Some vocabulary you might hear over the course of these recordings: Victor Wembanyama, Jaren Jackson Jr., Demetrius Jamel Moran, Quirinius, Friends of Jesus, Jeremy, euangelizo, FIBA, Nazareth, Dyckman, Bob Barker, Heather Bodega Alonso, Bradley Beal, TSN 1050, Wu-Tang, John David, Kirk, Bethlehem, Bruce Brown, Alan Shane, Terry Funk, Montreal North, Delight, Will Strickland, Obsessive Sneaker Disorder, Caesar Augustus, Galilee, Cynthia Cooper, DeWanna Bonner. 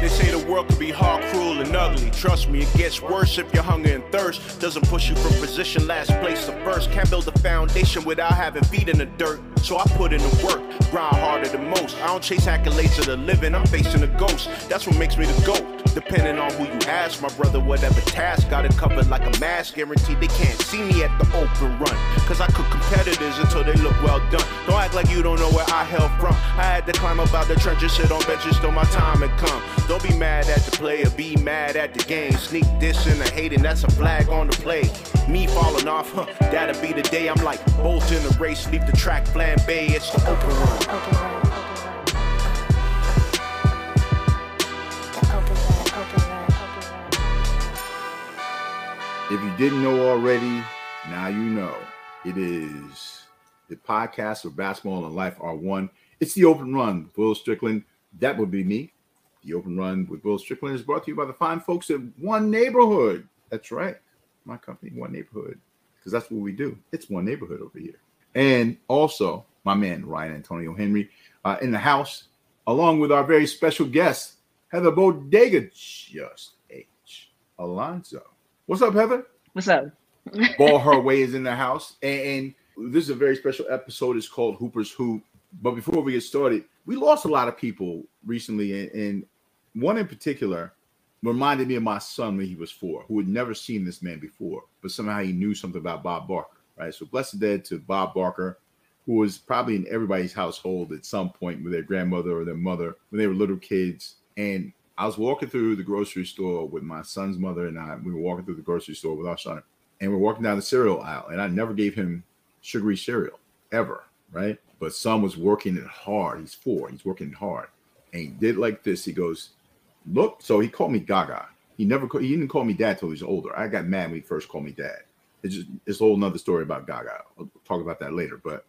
They say the world could be hard, cruel, and ugly. Trust me, it gets worse if your hunger and thirst doesn't push you from position last place to first. Can't build a foundation without having feet in the dirt. So I put in the work, grind harder than most. I don't chase accolades of the living, I'm facing a ghost. That's what makes me the GOAT. Depending on who you ask, my brother, whatever task, got it covered like a mask. Guaranteed they can't see me at the open run, cause I cook competitors until they look well done. Don't act like you don't know where I hail from. I had to climb up out the trenches, sit on benches till my time had come. Don't be mad at the player, be mad at the game. Sneak this in the hating, that's a flag on the play. Me falling off, huh, that'll be the day I'm like Bolt in the race, leave the track flambé. It's the open run, open run. If you didn't know already, now you know. It is the podcast of Basketball and Life R1. It's The Open Run with Will Strickland. That would be me. The Open Run with Will Strickland is brought to you by the fine folks at One Neighborhood. That's right. My company, One Neighborhood, because that's what we do. It's One Neighborhood over here. And also my man, Ryan Antonio Henry, in the house, along with our very special guest, Heather Bodega Alonso. What's up, Heather? What's up? Ball Her Way is in the house. And this is a very special episode. It's called Hoopers Hoop. But before we get started, we lost a lot of people recently. And one in particular reminded me of my son when he was 4, who had never seen this man before. But somehow he knew something about Bob Barker, right? So blessed dead to Bob Barker, who was probably in everybody's household at some point with their grandmother or their mother when they were little kids. And I was walking through the grocery store with my son's mother and I. We were walking through the grocery store with our son, and we're walking down the cereal aisle. And I never gave him sugary cereal ever, right? But son was working it hard. He's 4. He's working hard, and he did like this. He goes, "Look." So he called me Gaga. He didn't call me Dad till he was older. I got mad when he first called me Dad. It's a whole nother story about Gaga. I'll talk about that later. But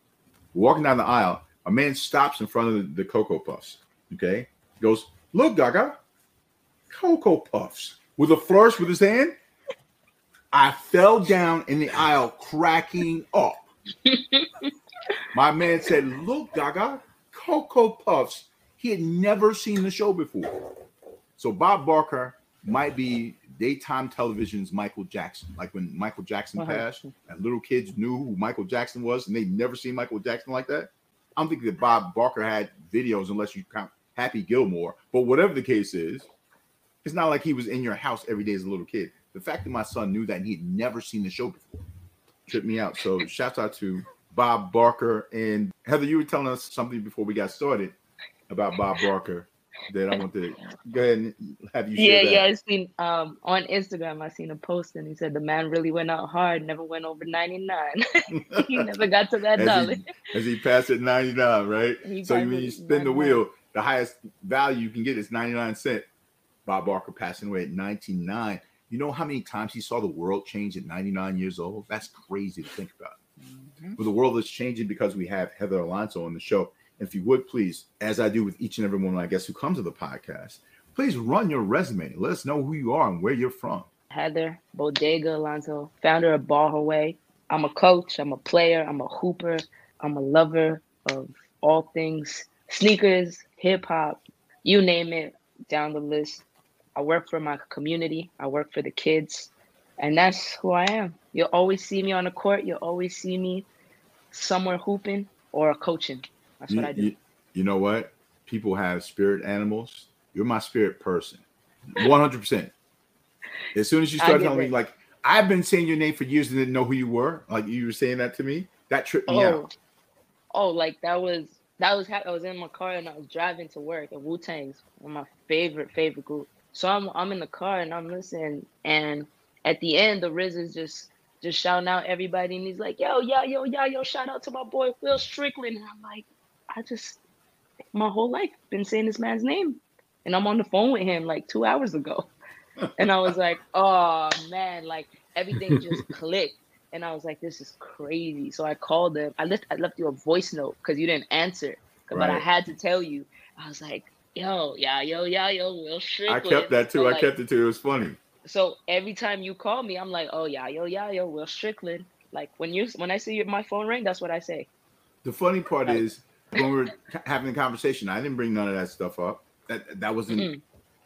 walking down the aisle, a man stops in front of the Cocoa Puffs. Okay, he goes, "Look, Gaga." Cocoa Puffs with a flourish with his hand. I fell down in the aisle cracking up. My man said, "Look, Gaga, Cocoa Puffs." He had never seen the show before. So Bob Barker might be daytime television's Michael Jackson. Like when Michael Jackson passed and little kids knew who Michael Jackson was and they'd never seen Michael Jackson like that. I don't think that Bob Barker had videos unless you count Happy Gilmore. But whatever the case is, it's not like he was in your house every day as a little kid. The fact that my son knew that and he'd never seen the show before tripped me out. So shout out to Bob Barker. And Heather, you were telling us something before we got started about Bob Barker that I want to go ahead and have you share. Yeah, I seen on Instagram, I seen a post and he said the man really went out hard, never went over 99. He never got to that dollar. As he passed at 99, right? So when you spin the wheel, the highest value you can get is 99 cents. Bob Barker passing away at 99. You know how many times he saw the world change at 99 years old? That's crazy to think about. Mm-hmm. But the world is changing because we have Heather Alonso on the show. And if you would, please, as I do with each and every one, I guess, who comes to the podcast, please run your resume. Let us know who you are and where you're from. Heather Bodega Alonso, founder of Ball Her Way. I'm a coach. I'm a player. I'm a hooper. I'm a lover of all things sneakers, hip hop, you name it, down the list. I work for my community. I work for the kids. And that's who I am. You'll always see me on the court. You'll always see me somewhere hooping or coaching. That's what I do. You know what? People have spirit animals. You're my spirit person. 100%. As soon as you start telling me, like, I've been saying your name for years and didn't know who you were. Like you were saying that to me. That tripped me out. Oh, like that was I was in my car and I was driving to work, and Wu-Tang's one of my favorite group. So I'm in the car and I'm listening, and at the end the Riz is just shouting out everybody, and he's like, yo, shout out to my boy Will Strickland. And I'm like, my whole life been saying this man's name, and I'm on the phone with him like 2 hours ago, and I was like, oh man, like everything just clicked. And I was like, this is crazy. So I called him. I left you a voice note because you didn't answer. Right. But I had to tell you. I was like, yo, Will Strickland. I kept that too. So I kept it too. It was funny. So every time you call me, I'm like, oh, yo, Will Strickland. Like when I see my phone ring, that's what I say. The funny part is when we were having a conversation, I didn't bring none of that stuff up. That wasn't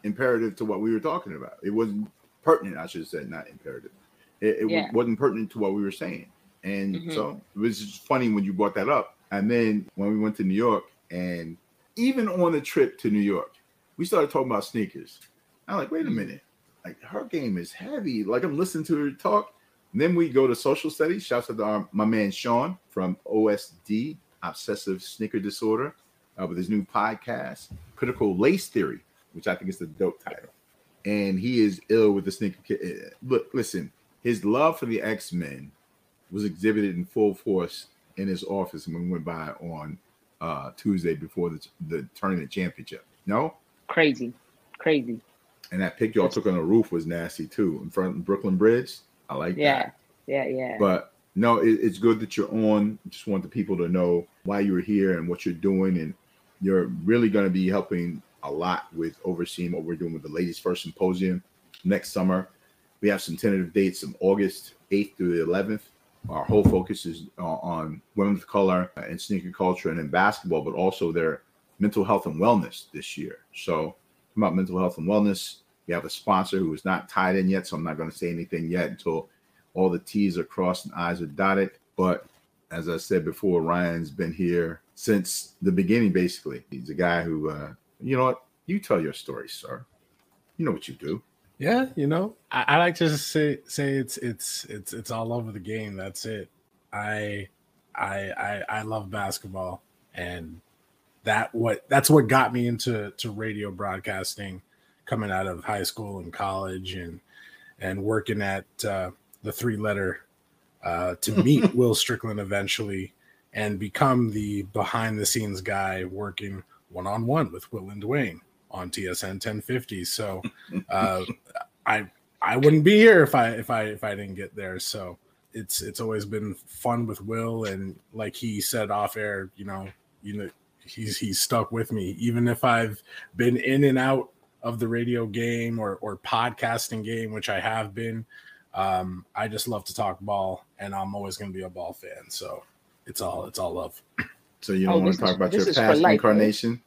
imperative to what we were talking about. It wasn't pertinent, I should say, not imperative. It wasn't pertinent to what we were saying. And so it was just funny when you brought that up. And then when we went to New York, and even on the trip to New York, we started talking about sneakers. I'm like, wait a minute. Like, her game is heavy. Like, I'm listening to her talk. And then we go to social studies. Shouts out to my man, Sean, from OSD, Obsessive Sneaker Disorder, with his new podcast, Critical Lace Theory, which I think is the dope title. And he is ill with the sneaker kid. Look, listen, his love for the X-Men was exhibited in full force in his office when we went by on Tuesday before the tournament championship. No? Crazy. And that picture y'all took on the roof was nasty too, in front of Brooklyn Bridge. I like that. Yeah. But no, it's good that you're on. Just want the people to know why you're here and what you're doing. And you're really going to be helping a lot with overseeing what we're doing with the Ladies First Symposium next summer. We have some tentative dates from August 8th through the 11th. Our whole focus is on women of color and sneaker culture and in basketball, but also their mental health and wellness this year. So about mental health and wellness, we have a sponsor who is not tied in yet, so I'm not going to say anything yet until all the T's are crossed and I's are dotted. But as I said before, Ryan's been here since the beginning, basically. He's a guy who, you know what? You tell your story, sir. You know what you do. Yeah, you know, I like to just say it's all over the game. That's it. I love basketball, and that's what got me into radio broadcasting, coming out of high school and college, and working at the three letter to meet Will Strickland eventually, and become the behind the scenes guy working one-on-one with Will and Dwayne on TSN 1050. So I wouldn't be here if I didn't get there. So it's always been fun with Will, and like he said off air, you know he's stuck with me, even if I've been in and out of the radio game or podcasting game, which I have been. I just love to talk ball, and I'm always going to be a ball fan. So it's all love. So you don't want to talk about your past incarnation?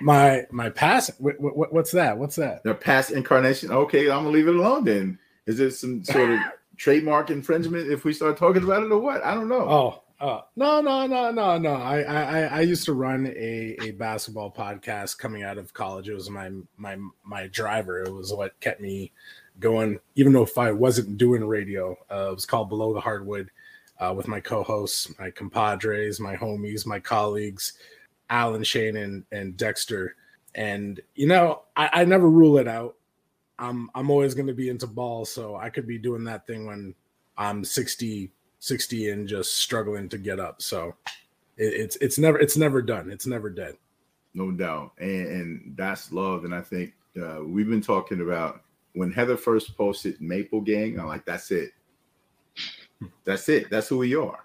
My past. What's that? Their past incarnation. Okay, I'm gonna leave it alone then. Is there some sort of trademark infringement if we start talking about it, or what? I don't know. No. I used to run a basketball podcast coming out of college. It was my driver. It was what kept me going, even though if I wasn't doing radio. It was called Below the Hardwood, with my co-hosts, my compadres, my homies, my colleagues, Alan Shane and Dexter. And you know, I never rule it out. I'm always going to be into ball, so I could be doing that thing when I'm 60 and just struggling to get up. So it's never done. It's never dead. No doubt. And that's love. And I think we've been talking about when Heather first posted Maple Gang, I'm like, that's it. That's it. That's who we are.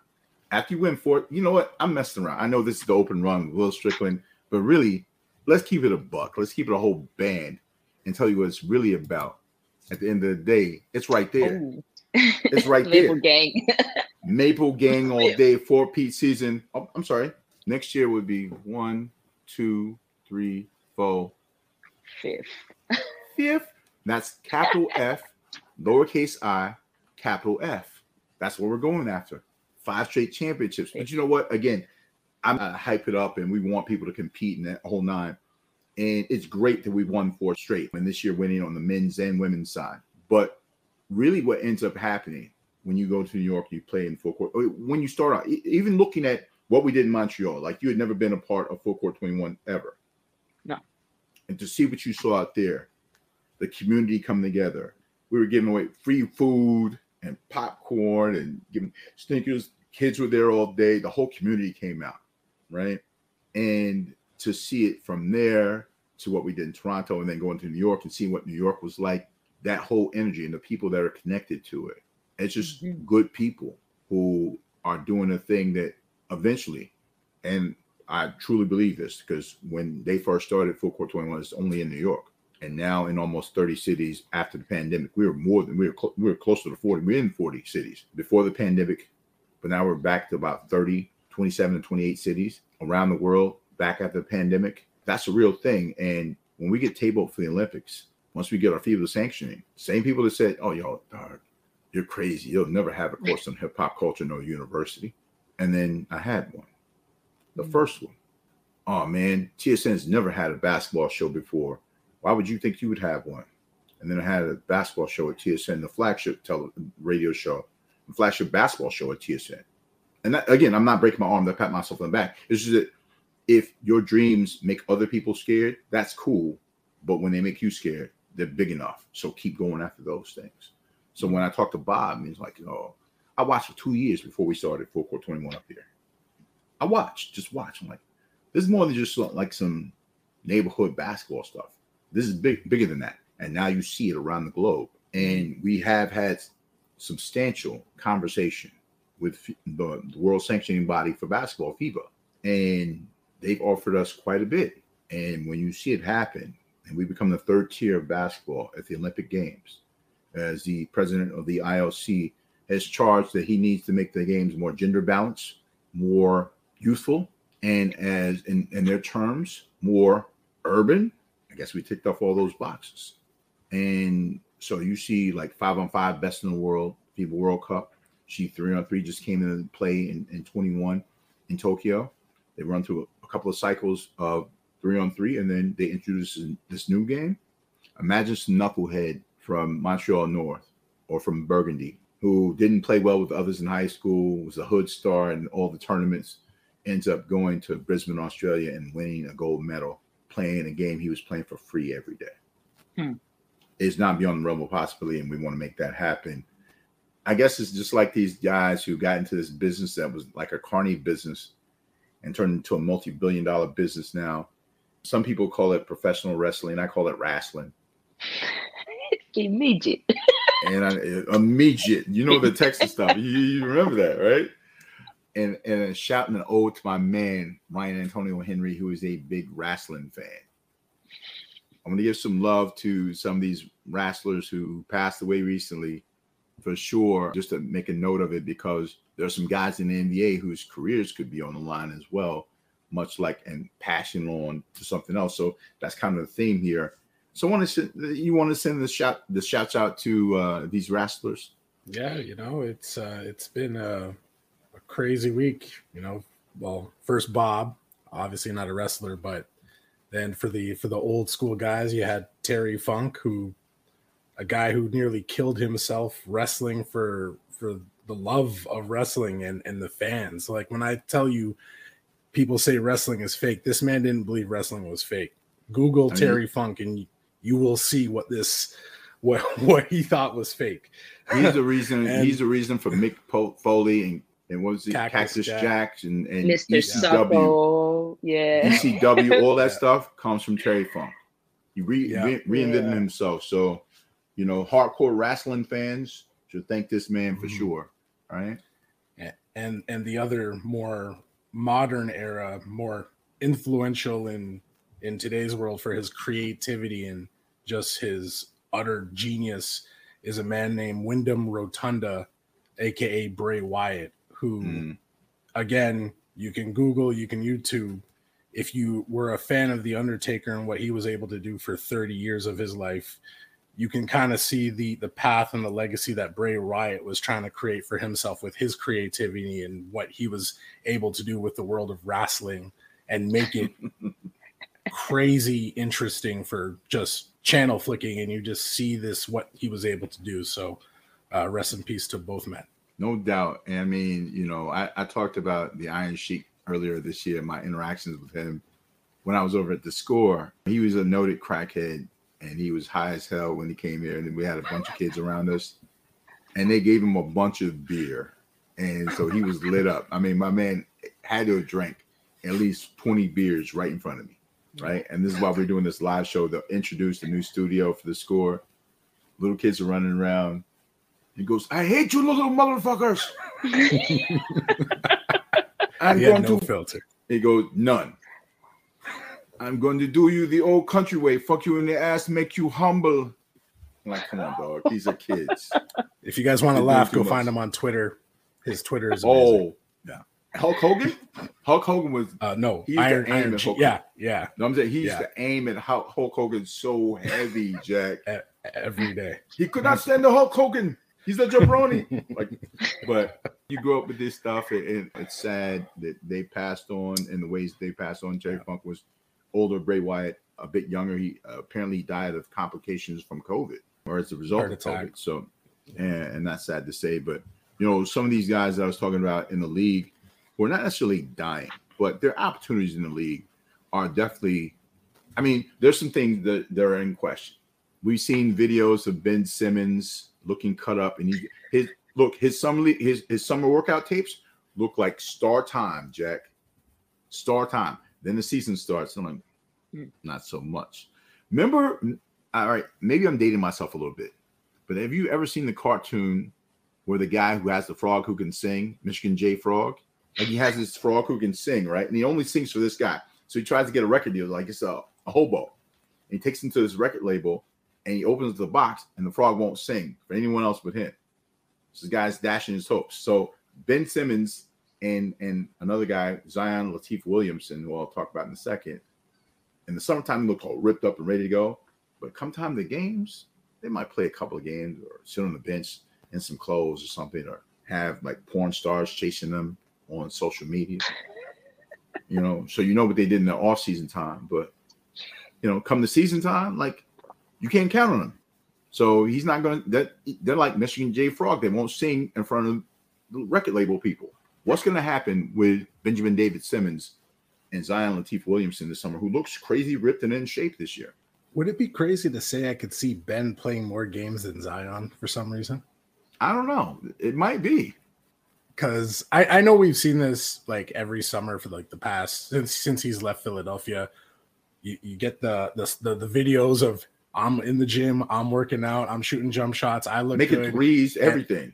After you win fourth, you know what? I'm messing around. I know this is the open run with Will Strickland, but really, let's keep it a buck. Let's keep it a whole band and tell you what it's really about. At the end of the day, it's right there. Oh. It's right there. Maple Gang. Maple Gang all day, 4-peat season. Oh, I'm sorry. Next year would be 1, 2, 3, 4. Fifth. That's capital F, lowercase I, capital F. That's what we're going after. 5 straight championships. But you know what? Again, I'm hype it up, and we want people to compete in that whole nine. And it's great that we've won 4 straight, and this year winning on the men's and women's side. But really what ends up happening when you go to New York, you play in Full Court. When you start out, even looking at what we did in Montreal, like you had never been a part of Full Court 21 ever. No. And to see what you saw out there, the community coming together. We were giving away free food and popcorn and giving sneakers. Kids were there all day. The whole community came out, right? And to see it from there to what we did in Toronto and then going to New York and seeing what New York was like, that whole energy and the people that are connected to it. It's just good people who are doing a thing that eventually, and I truly believe this because when they first started Full Court 21, it was only in New York. And now in almost 30 cities after the pandemic, we were closer to 40. We're in 40 cities before the pandemic, but now we're back to about 30, 27 to 28 cities around the world back after the pandemic. That's a real thing. And when we get tabled for the Olympics, once we get our FIBA sanctioning, same people that said, oh, y'all, you're crazy. You'll never have a course on hip hop culture, no university. And then I had one, the first one. Oh, man, TSN's never had a basketball show before. Why would you think you would have one? And then I had a basketball show at TSN, the flagship radio show, the flagship basketball show at TSN. And that, again, I'm not breaking my arm to pat myself on the back. It's just that if your dreams make other people scared, that's cool. But when they make you scared, they're big enough. So keep going after those things. So when I talked to Bob, he's like, oh, I watched for 2 years before we started Full Court 21 up here. I watched, just watch. I'm like, this is more than just like some neighborhood basketball stuff. This is bigger than that. And now you see it around the globe. And we have had substantial conversation with the world sanctioning body for basketball, FIBA. And they've offered us quite a bit. And when you see it happen, and we become the third tier of basketball at the Olympic Games, as the president of the IOC has charged that he needs to make the games more gender balanced, more youthful, and as in their terms, more urban. I guess we ticked off all those boxes. And so you see like 5-on-5 best in the world, FIBA World Cup. She 3-on-3 just came into play in 21 in Tokyo. They run through a couple of cycles of 3-on-3, and then they introduced this new game. Imagine some knucklehead from Montreal North or from Burgundy who didn't play well with others in high school, was a hood star in all the tournaments, ends up going to Brisbane, Australia, and winning a gold medal, playing a game he was playing for free every day. It's not beyond the realm of possibility, and we want to make that happen. I guess it's just like these guys who got into this business that was like a carny business and turned into a multi-billion dollar business now. Some people call it professional wrestling. I call it wrestling. Midget. And a midget. You know the Texas stuff. You remember that, right? And shouting an ode to my man, Ryan Antonio Henry, who is a big wrestling fan. I'm going to give some love to some of these wrestlers who passed away recently, for sure, just to make a note of it, because there are some guys in the NBA whose careers could be on the line as well, much like and passion on to something else. So that's kind of the theme here. So you want to send the shouts out to these wrestlers? Yeah, you know, it's been a crazy week. You know, well, first Bob, obviously not a wrestler, but then for the old school guys, you had Terry Funk, a guy who nearly killed himself wrestling for the love of wrestling and the fans. Like when I tell you, people say wrestling is fake. This man didn't believe wrestling was fake. Google Terry Funk, and you will see what he thought was fake. He's the reason. He's the reason for Mick Foley and what was it, Cactus Jack and Mr. ECW, ECW, all that stuff comes from Terry Funk. He reinvented himself. So, you know, hardcore wrestling fans should thank this man for sure. All right, and the other more modern era, more influential in today's world for his creativity and just his utter genius, is a man named Wyndham Rotunda, aka Bray Wyatt, who again, you can Google, you can YouTube. If you were a fan of The Undertaker and what he was able to do for 30 years of his life, you can kind of see the path and the legacy that Bray Wyatt was trying to create for himself with his creativity and what he was able to do with the world of wrestling and make it crazy interesting for just channel flicking, and you just see this what he was able to do. So rest in peace to both men. No doubt. I mean, you know, I talked about the Iron Sheik earlier this year, my interactions with him when I was over at The Score. He was a noted crackhead, and he was high as hell when he came here, and we had a bunch of kids around us, and they gave him a bunch of beer, and so he was lit up. I mean, my man had to have drank at least 20 beers right in front of me. Right, and this is why we're doing this live show to introduce the new studio for The Score. Little kids are running around. He goes, "I hate you, little motherfuckers." I'm going to filter. He goes, "None. I'm going to do you the old country way. Fuck you in the ass, make you humble." I'm like, come on, dog. These are kids. If you guys want to laugh, go find him on Twitter. His Twitter is amazing. Oh, yeah. Hulk Hogan? Hulk Hogan was no, he used Iron to aim at Hulk. Yeah, yeah. No, I'm saying he used to aim at Hulk Hogan so heavy, Jack. Every day. He could not stand the Hulk Hogan. He's a jabroni. But you grow up with this stuff, and it's sad that they passed on in the ways they passed on. Terry Funk was older, Bray Wyatt a bit younger. He apparently died of complications from COVID or as a result of COVID. So, and that's sad to say. But, you know, some of these guys that I was talking about in the league were not necessarily dying, but their opportunities in the league are definitely – I mean, there's some things that are in question. We've seen videos of Ben Simmons looking cut up, and his summer workout tapes look like star time, Jack. Star time. Then the season starts, and I'm like, not so much. Remember, all right, maybe I'm dating myself a little bit, but have you ever seen the cartoon where the guy who has the frog who can sing, Michigan J. Frog, like he has this frog who can sing, right? And he only sings for this guy. So he tries to get a record deal, like it's a hobo. And he takes him to this record label, and he opens the box, and the frog won't sing for anyone else but him. So this guy's dashing his hopes. So Ben Simmons and another guy, Zion Lateef Williamson, who I'll talk about in a second, in the summertime, they look all ripped up and ready to go. But come time to games, they might play a couple of games or sit on the bench in some clothes or something, or have like porn stars chasing them on social media. You know, so you know what they did in the off-season time. But, you know, come the season time, like, you can't count on them. So he's not going to – they're like Michigan J. Frog. They won't sing in front of the record label people. What's going to happen with Benjamin David Simmons and Zion Lateef Williamson this summer, who looks crazy ripped and in shape this year? Would it be crazy to say I could see Ben playing more games than Zion for some reason? I don't know. It might be. Because I know we've seen this like every summer for like the past – since he's left Philadelphia, you get the videos of I'm in the gym, I'm working out, I'm shooting jump shots, I look making good. Threes, everything.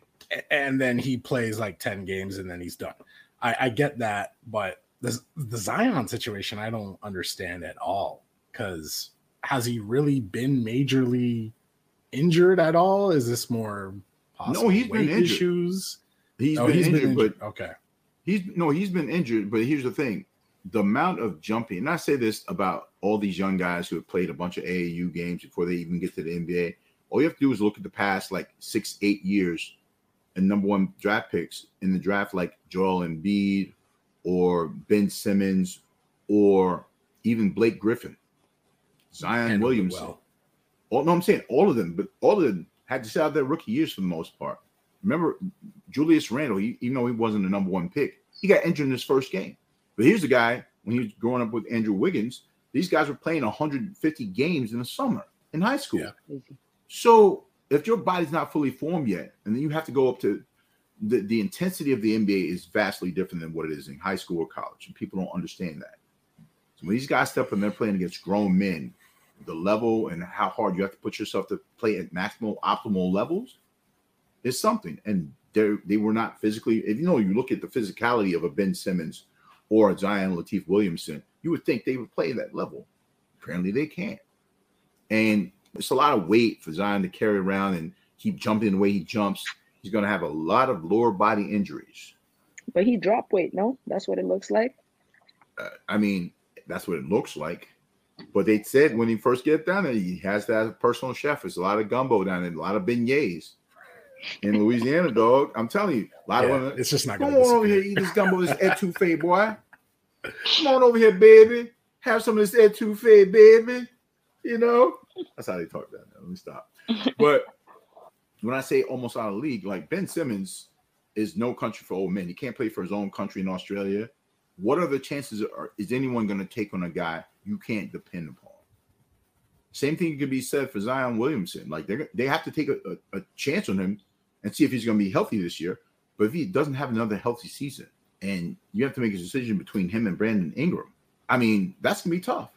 And then he plays like 10 games and then he's done. I get that, but the Zion situation, I don't understand at all. Because has he really been majorly injured at all? Is this more possible? No, he's been injured. Issues? He's been injured. But okay. He's been injured, but here's the thing. The amount of jumping, and I say this about all these young guys who have played a bunch of AAU games before they even get to the NBA. All you have to do is look at the past like 6-8 years and #1 draft picks in the draft, like Joel Embiid or Ben Simmons or even Blake Griffin, Zion Williamson. All of them, but all of them had to sit out their rookie years for the most part. Remember Julius Randle, even though he wasn't the #1 pick, he got injured in his first game. But here's the guy, when he was growing up with Andrew Wiggins, these guys were playing 150 games in the summer in high school. Yeah. So if your body's not fully formed yet, and then you have to go up to the intensity of the NBA is vastly different than what it is in high school or college, and people don't understand that. So when these guys step in, they're playing against grown men, the level and how hard you have to put yourself to play at maximal, optimal levels is something. And they were not physically – if you know, you look at the physicality of a Ben Simmons – or a Zion Lateef Williamson, you would think they would play that level. Apparently they can't. And it's a lot of weight for Zion to carry around and keep jumping the way he jumps. He's going to have a lot of lower body injuries. But he dropped weight, no? That's what it looks like? I mean, that's what it looks like. But they said when he first gets down there, he has to have a personal chef. There's a lot of gumbo down there, a lot of beignets. In Louisiana, dog, I'm telling you, a lot of women. It's just not going to disappear. Come on over here, eat this gumbo, this etouffee, boy. Come on over here, baby. Have some of this etouffee, baby. You know, that's how they talk down there. Let me stop. But when I say almost out of the league, like Ben Simmons is no country for old men. He can't play for his own country in Australia. What other chances is anyone going to take on a guy you can't depend upon? Same thing could be said for Zion Williamson. Like they have to take a chance on him and see if he's going to be healthy this year. But if he doesn't have another healthy season, and you have to make a decision between him and Brandon Ingram, I mean, that's going to be tough.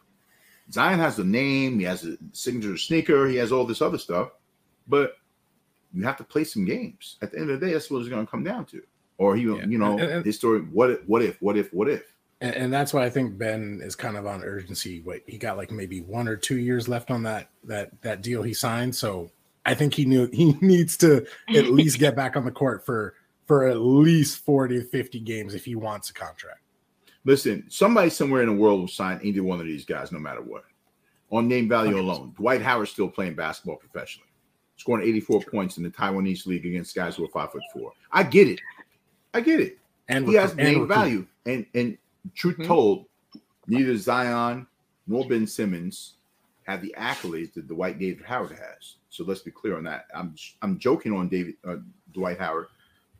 Zion has the name. He has a signature sneaker. He has all this other stuff. But you have to play some games. At the end of the day, that's what it's going to come down to. Or, you know, his story, what if? And that's why I think Ben is kind of on urgency. Wait, he got like maybe 1 or 2 years left on that deal he signed. So I think he needs to at least get back on the court for for at least 40 to 50 games if he wants a contract. Listen, somebody somewhere in the world will sign either one of these guys no matter what. On name value alone, Dwight Howard's still playing basketball professionally, scoring 84 points in the Taiwanese league against guys who are 5'4". I get it. And he has name value. And truth told, neither Zion nor Ben Simmons have the accolades that Dwight David Howard has. So let's be clear on that. I'm joking on Dwight Howard,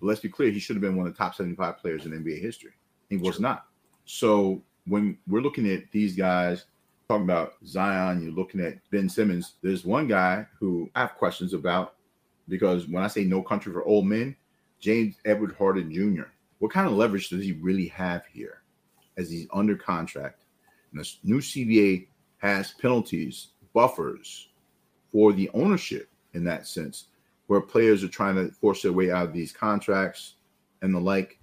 but let's be clear. He should have been one of the top 75 players in NBA history. He was not. So when we're looking at these guys, talking about Zion, you're looking at Ben Simmons, there's one guy who I have questions about, because when I say no country for old men, James Edward Harden Jr., what kind of leverage does he really have here as he's under contract? And this new CBA has penalties, buffers for the ownership in that sense, where players are trying to force their way out of these contracts and the like.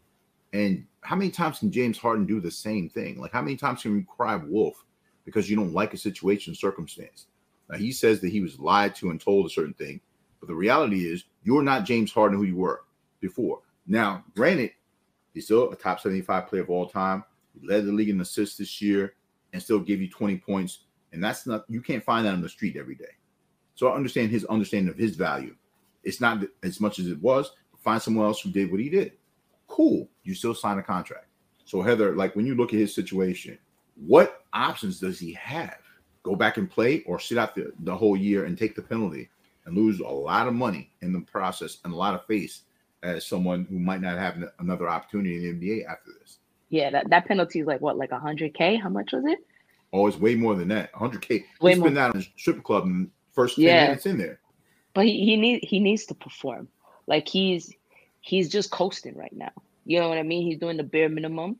And how many times can James Harden do the same thing? Like, how many times can you cry wolf because you don't like a situation, circumstance? Now, he says that he was lied to and told a certain thing, but the reality is you're not James Harden who you were before. Now, granted, he's still a top 75 player of all time. He led the league in assists this year and still give you 20 points. And that's not, you can't find that on the street every day. So I understand his understanding of his value. It's not as much as it was. Find someone else who did what he did. Cool. You still sign a contract. So Heather, like, when you look at his situation, what options does he have? Go back and play, or sit out the whole year and take the penalty and lose a lot of money in the process and a lot of face as someone who might not have another opportunity in the NBA after this. Yeah, that penalty is like what, like $100K? How much was it? Oh, it's way more than that. $100K. Way more. He's been out in the strip club in the first 10 minutes in there. But he needs to perform. Like, he's just coasting right now. You know what I mean? He's doing the bare minimum.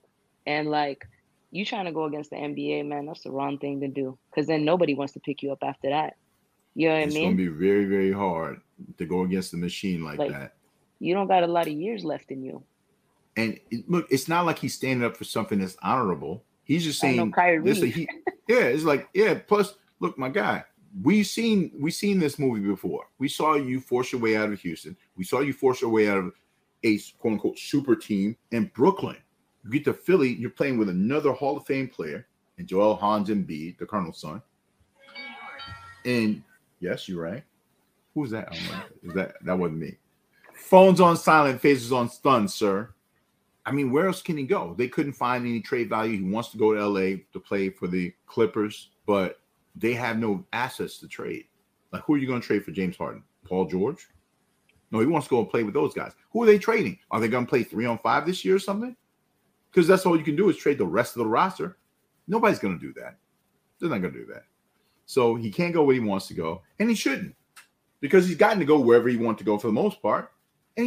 And, like, you trying to go against the NBA, man, that's the wrong thing to do, because then nobody wants to pick you up after that. You know what I mean? It's going to be very, very hard to go against the machine like that. You don't got a lot of years left in you. And look, it's not like he's standing up for something that's honorable. He's just saying, it's like, yeah. Plus, look, my guy, we've seen this movie before. We saw you force your way out of Houston. We saw you force your way out of a quote unquote super team in Brooklyn. You get to Philly, you're playing with another Hall of Fame player, and Joel Hans Embiid, the Colonel's son. And yes, you're right. Who's that? Is that wasn't me. Phones on silent, faces on stun, sir. I mean, where else can he go? They couldn't find any trade value. He wants to go to LA to play for the Clippers, but they have no assets to trade. Like, who are you going to trade for James Harden? Paul George? No, he wants to go and play with those guys. Who are they trading? Are they going to play 3-on-5 this year or something? Because that's all you can do is trade the rest of the roster. Nobody's going to do that. They're not going to do that. So he can't go where he wants to go, and he shouldn't, because he's gotten to go wherever he wants to go for the most part. And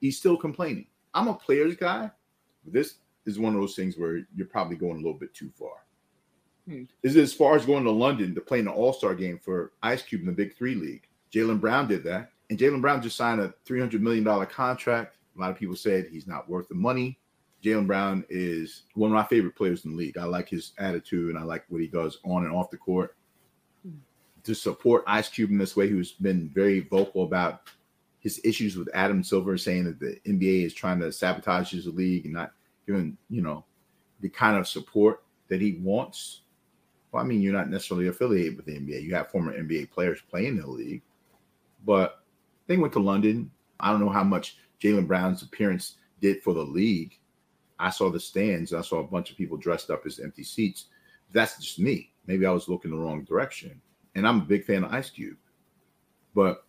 he's still complaining. I'm a player's guy. This is one of those things where you're probably going a little bit too far. Is it as far as going to London to play in an all-star game for Ice Cube in the Big Three League? Jaylen Brown did that. And Jaylen Brown just signed a $300 million contract. A lot of people said he's not worth the money. Jaylen Brown is one of my favorite players in the league. I like his attitude, and I like what he does on and off the court. To support Ice Cube in this way, who's been very vocal about his issues with Adam Silver, saying that the NBA is trying to sabotage his league and not giving, the kind of support that he wants. Well, I mean, you're not necessarily affiliated with the NBA. You have former NBA players playing in the league. But they went to London. I don't know how much Jaylen Brown's appearance did for the league. I saw the stands. I saw a bunch of people dressed up as empty seats. That's just me. Maybe I was looking the wrong direction. And I'm a big fan of Ice Cube. But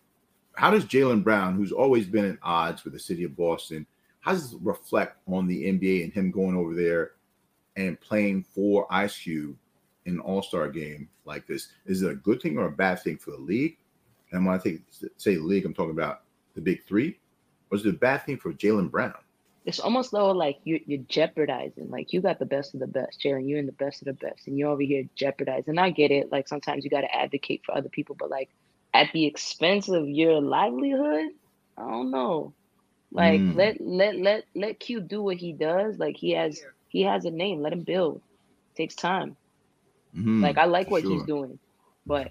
how does Jaylen Brown, who's always been at odds with the city of Boston, how does it reflect on the NBA and him going over there and playing for Ice Cube in an all-star game like this? Is it a good thing or a bad thing for the league? And when I say the league, I'm talking about the Big Three. Or is it a bad thing for Jaylen Brown? It's almost though like you're jeopardizing. Like, you got the best of the best, Jaylen. You're in the best of the best, and you're over here jeopardizing. And I get it. Like, sometimes you got to advocate for other people, but like, at the expense of your livelihood, I don't know. Like, let Q do what he does. Like, he has a name. Let him build. It takes time. Like, I like what he's doing, but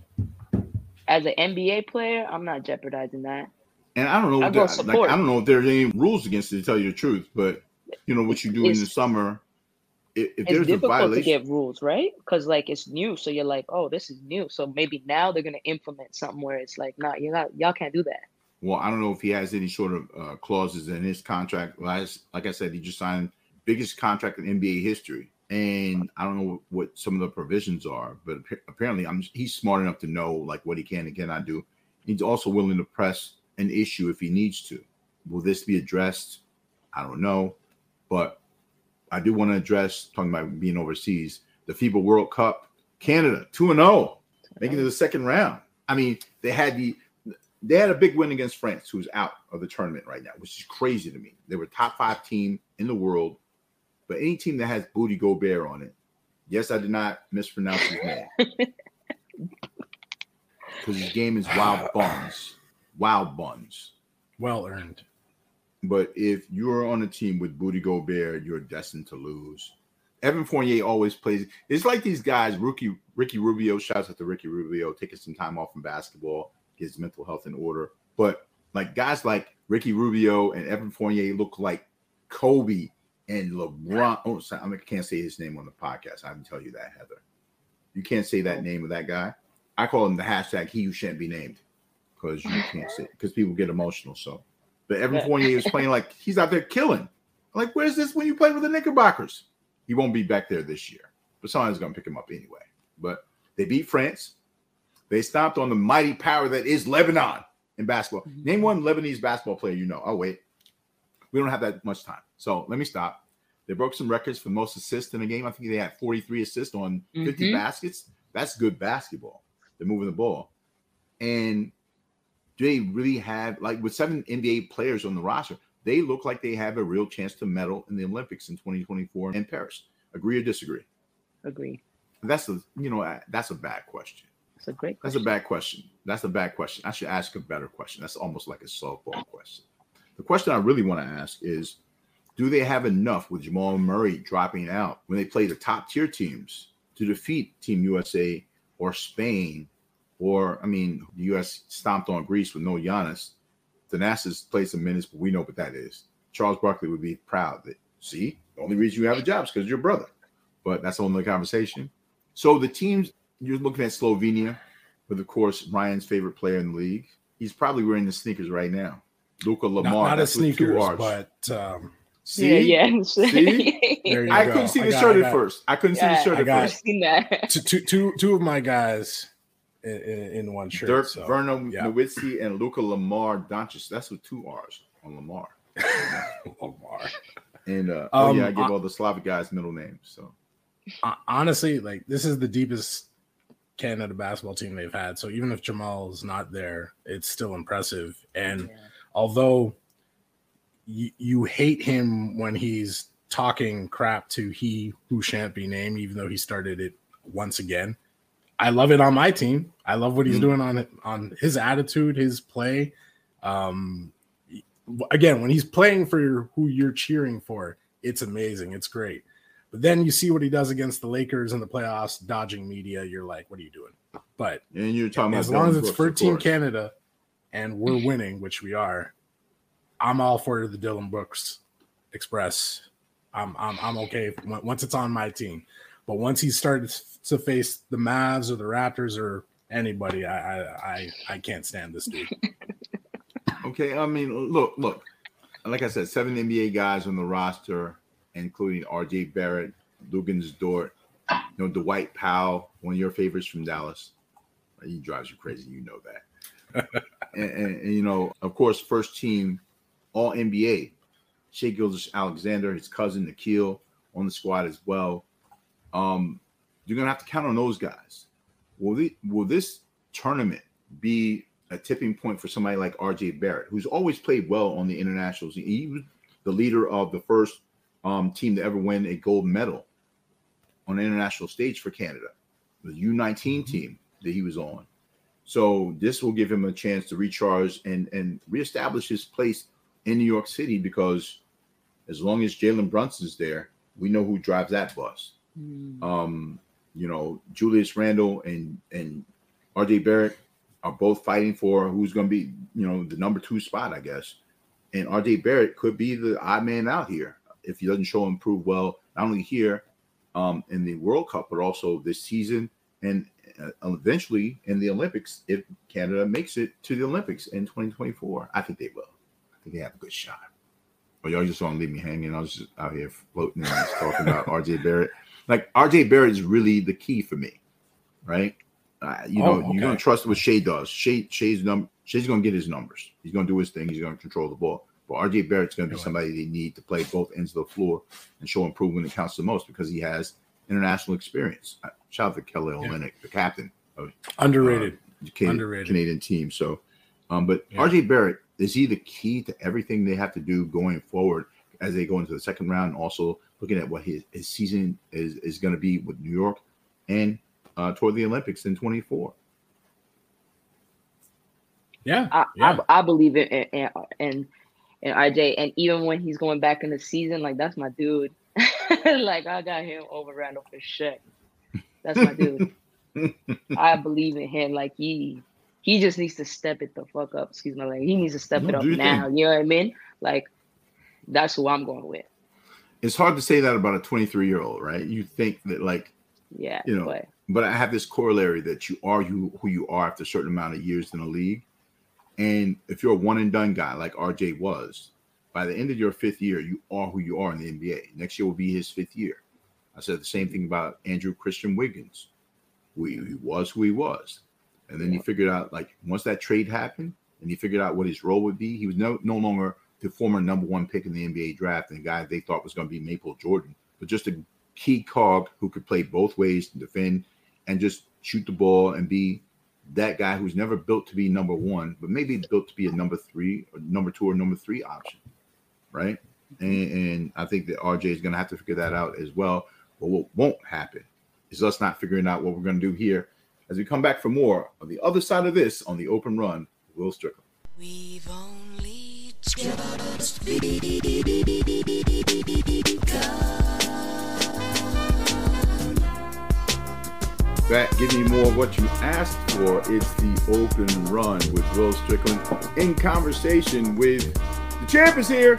as an NBA player, I'm not jeopardizing that. And I don't know, I don't know if there's any rules against it, to tell you the truth, but you know what you do in the summer. If there's a violation, it's difficult to get rules, right? Because like it's new, so you're like, oh, this is new, so maybe now they're gonna implement something where it's like, nah, you're not, y'all can't do that. Well, I don't know if he has any sort of clauses in his contract. Like I said, he just signed biggest contract in NBA history, and I don't know what some of the provisions are, but apparently, he's smart enough to know like what he can and cannot do. He's also willing to press an issue if he needs to. Will this be addressed? I don't know, but I do want to address, talking about being overseas, the FIBA World Cup, Canada 2-0, making it to the second round. I mean, they had a big win against France, who's out of the tournament right now, which is crazy to me. They were top 5 team in the world, but any team that has Booty Gobert on it, yes, I did not mispronounce his name, because his game is wild buns. Wild buns. Well earned. But if you're on a team with Booty Gobert, you're destined to lose. Evan Fournier always plays. It's like these guys, Ricky Rubio, shouts out to Ricky Rubio, taking some time off from basketball, get his mental health in order. But like guys like Ricky Rubio and Evan Fournier look like Kobe and LeBron. Oh, sorry, I can't say his name on the podcast. I can tell you that, Heather. You can't say that name of that guy. I call him the hashtag he who shouldn't be named, because you can't say, because people get emotional. So. But Evan Fournier is playing like he's out there killing. Like, where's this when you play with the Knickerbockers? He won't be back there this year, but someone's going to pick him up anyway. But they beat France. They stomped on the mighty power that is Lebanon in basketball. Mm-hmm. Name one Lebanese basketball player you know. Oh, wait. We don't have that much time, so let me stop. They broke some records for most assists in the game. I think they had 43 assists on 50 baskets. That's good basketball. They're moving the ball. And do they really have, like with 7 NBA players on the roster, they look like they have a real chance to medal in the Olympics in 2024 in Paris? Agree or disagree? Agree. That's a bad question. That's a great question. That's a bad question. I should ask a better question. That's almost like a softball question. The question I really want to ask is, do they have enough with Jamal Murray dropping out when they play the top tier teams to defeat Team USA or Spain? Or, the U.S. stomped on Greece with no Giannis. Thanasis played some minutes, but we know what that is. Charles Barkley would be proud that, see, the only reason you have a job is because you're a brother. But that's only a conversation. So the teams, you're looking at Slovenia, with, of course, Ryan's favorite player in the league. He's probably wearing the sneakers right now. Luka Lamar. Not a sneakers, but... See? Yeah. See? There you go. Couldn't see the shirt at first. I couldn't see the shirt at first. Two of my guys... in one shirt. Dirk, so, Vernon, yeah. Nowitzki, and Luka Lamar Doncic. That's with 2 R's on Lamar. Lamar. And I give all the Slavic guys middle names. So honestly, like this is the deepest Canada basketball team they've had. So even if Jamal's not there, it's still impressive. And although you hate him when he's talking crap to he who shan't be named, even though he started it once again, I love it on my team. I love what he's doing on his attitude, his play. Again, when he's playing for who you're cheering for, it's amazing. It's great. But then you see what he does against the Lakers in the playoffs, dodging media. You're like, what are you doing? But and you're talking as long as it's for Team Canada and we're winning, which we are, I'm all for the Dylan Brooks Express. I'm okay once it's on my team. But once he starts to face the Mavs or the Raptors or anybody, I can't stand this dude. Okay, look. Like I said, 7 NBA guys on the roster, including R.J. Barrett, Lugens Dort, Dwight Powell, one of your favorites from Dallas. He drives you crazy, you know that. and of course, first team, all NBA. Shai Gilgeous-Alexander, his cousin Nikhil, on the squad as well. You're going to have to count on those guys. Will this tournament be a tipping point for somebody like R.J. Barrett, who's always played well on the internationals? He was the leader of the first team to ever win a gold medal on an international stage for Canada, the U19 team that he was on. So this will give him a chance to recharge and reestablish his place in New York City, because as long as Jalen Brunson's there, we know who drives that bus. Julius Randle and R.J. Barrett are both fighting for who's going to be, you know, the #2 spot, I guess. And RJ Barrett could be the odd man out here if he doesn't show and prove well, not only here in the World Cup, but also this season and eventually in the Olympics if Canada makes it to the Olympics in 2024. I think they will. I think they have a good shot. Or y'all just want to leave me hanging. I was just out here floating and just talking about RJ Barrett. Like, RJ Barrett is really the key for me, right? You don't trust what Shea does. Shea's going to get his numbers. He's going to do his thing. He's going to control the ball. But RJ Barrett's going to be somebody they need to play both ends of the floor and show improvement that counts the most because he has international experience. Shout out to Kelly Olynyk, the captain of underrated Canadian team. So, RJ Barrett, is he the key to everything they have to do going forward as they go into the second round? And also looking at what his season is going to be with New York and toward the Olympics in 24. I believe it, and RJ, and even when he's going back in the season, like, that's my dude. Like, I got him over Randall for shit. That's my dude. I believe in him. Like, he just needs to step it the fuck up. Excuse my language. He needs to step it up now. You know what I mean? Like, that's who I'm going with. It's hard to say that about a 23-year-old, right? You think that, like, but I have this corollary that you are who you are after a certain amount of years in the league. And if you're a one-and-done guy like RJ was, by the end of your 5th year, you are who you are in the NBA. Next year will be his 5th year. I said the same thing about Andrew Christian Wiggins. He was who he was. And then he figured out, like, once that trade happened and he figured out what his role would be, he was no longer the former #1 pick in the NBA draft and the guy they thought was going to be Maple Jordan, but just a key cog who could play both ways to defend and just shoot the ball and be that guy who's never built to be #1, but maybe built to be a #3 or #2 or #3 option, right? And I think that RJ is going to have to figure that out as well. But what won't happen is us not figuring out what we're going to do here as we come back for more on the other side of this on The Open Run, Will Strickland. We've only just begun. Back, give me more of what you asked for. It's The Open Run with Will Strickland in conversation with the champ is here.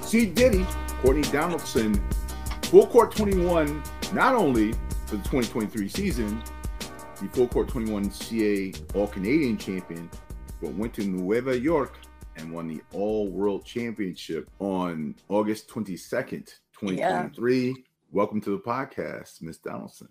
C. Diddy, Courtney Donaldson, Full Court 21, not only for the 2023 season, the Full Court 21 CA All-Canadian champion, but went to Nueva York and won the All-World Championship on August 22nd, 2023. Yeah. Welcome to the podcast, Ms. Donaldson.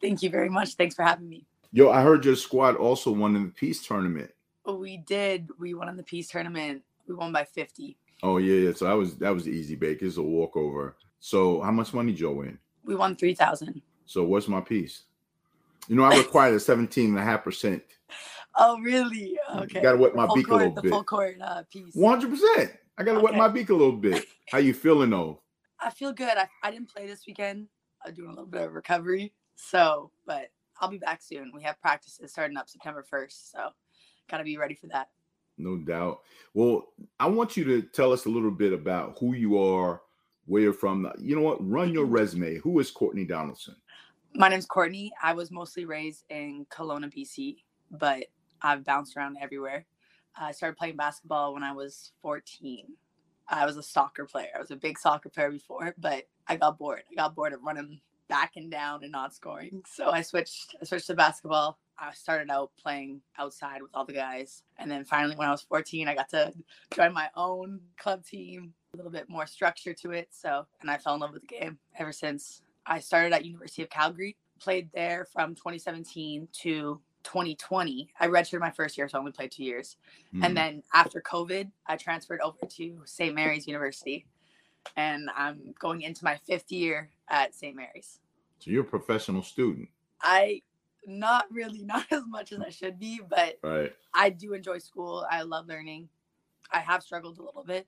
Thank you very much. Thanks for having me. Yo, I heard your squad also won in the Peace Tournament. We did. We won in the Peace Tournament. We won by 50. Oh, yeah. So that was easy, Bake. It's a walkover. So how much money did y'all win? We won $3,000. So what's my piece? You know, I required a 17.5%. Oh, really? Okay. I got to wet my beak a little bit. The full court piece. 100%. I got to wet my beak a little bit. How you feeling, though? I feel good. I didn't play this weekend. I'm doing a little bit of recovery, but I'll be back soon. We have practices starting up September 1st, so gotta be ready for that. No doubt. Well, I want you to tell us a little bit about who you are, where you're from. You know what? Run your resume. Who is Courtney Donaldson? My name's Courtney. I was mostly raised in Kelowna, BC, but I've bounced around everywhere. I started playing basketball when I was 14. I was a soccer player. I was a big soccer player before, but I got bored. I got bored of running back and down and not scoring. So I switched to basketball. I started out playing outside with all the guys. And then finally, when I was 14, I got to join my own club team, a little bit more structure to it. And I fell in love with the game ever since. I started at University of Calgary, played there from 2017 to 2020. I redshirted my first year, so I only played 2 years. Mm-hmm. And then after COVID, I transferred over to St. Mary's University. And I'm going into my 5th year at St. Mary's. So you're a professional student. Not as much as I should be, but I do enjoy school. I love learning. I have struggled a little bit,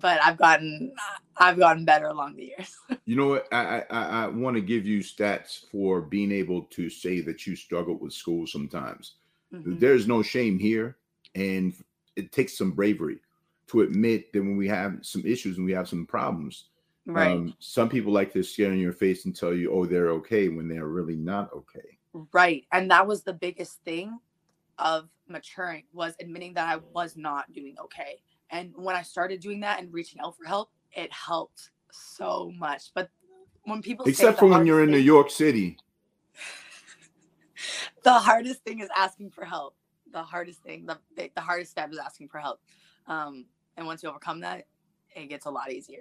but I've gotten better along the years. You know what? I want to give you stats for being able to say that you struggled with school sometimes. Mm-hmm. There's no shame here, and it takes some bravery to admit that when we have some issues and we have some problems, some people like to stare in your face and tell you, oh, they're okay when they're really not okay. Right. And that was the biggest thing. of maturing was admitting that I was not doing okay. And when I started doing that and reaching out for help, it helped so much. But when people except for when you're in New York City, the hardest thing is asking for help. The hardest thing, the hardest step is asking for help. And once you overcome that, it gets a lot easier.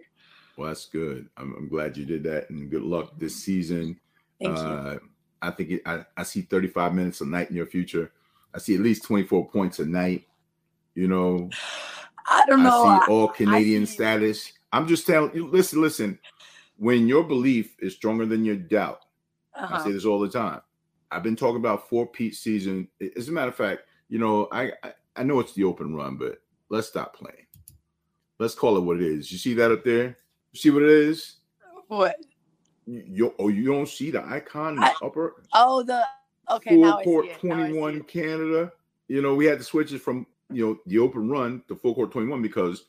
Well, that's good. I'm glad you did that, and good luck this season. Thank you. I think I see 35 minutes a night in your future. I see at least 24 points a night. You know, I don't know. I see all Canadian status. I'm just telling you, listen. When your belief is stronger than your doubt, I say this all the time. I've been talking about four-peat season. As a matter of fact, you know, I know it's the open run, but let's stop playing. Let's call it what it is. You see that up there? You see what it is? What? You don't see the icon upper? Oh, the okay. Full Court 21 Canada. You know, we had to switch it from, you know, the open run to Full Court 21 because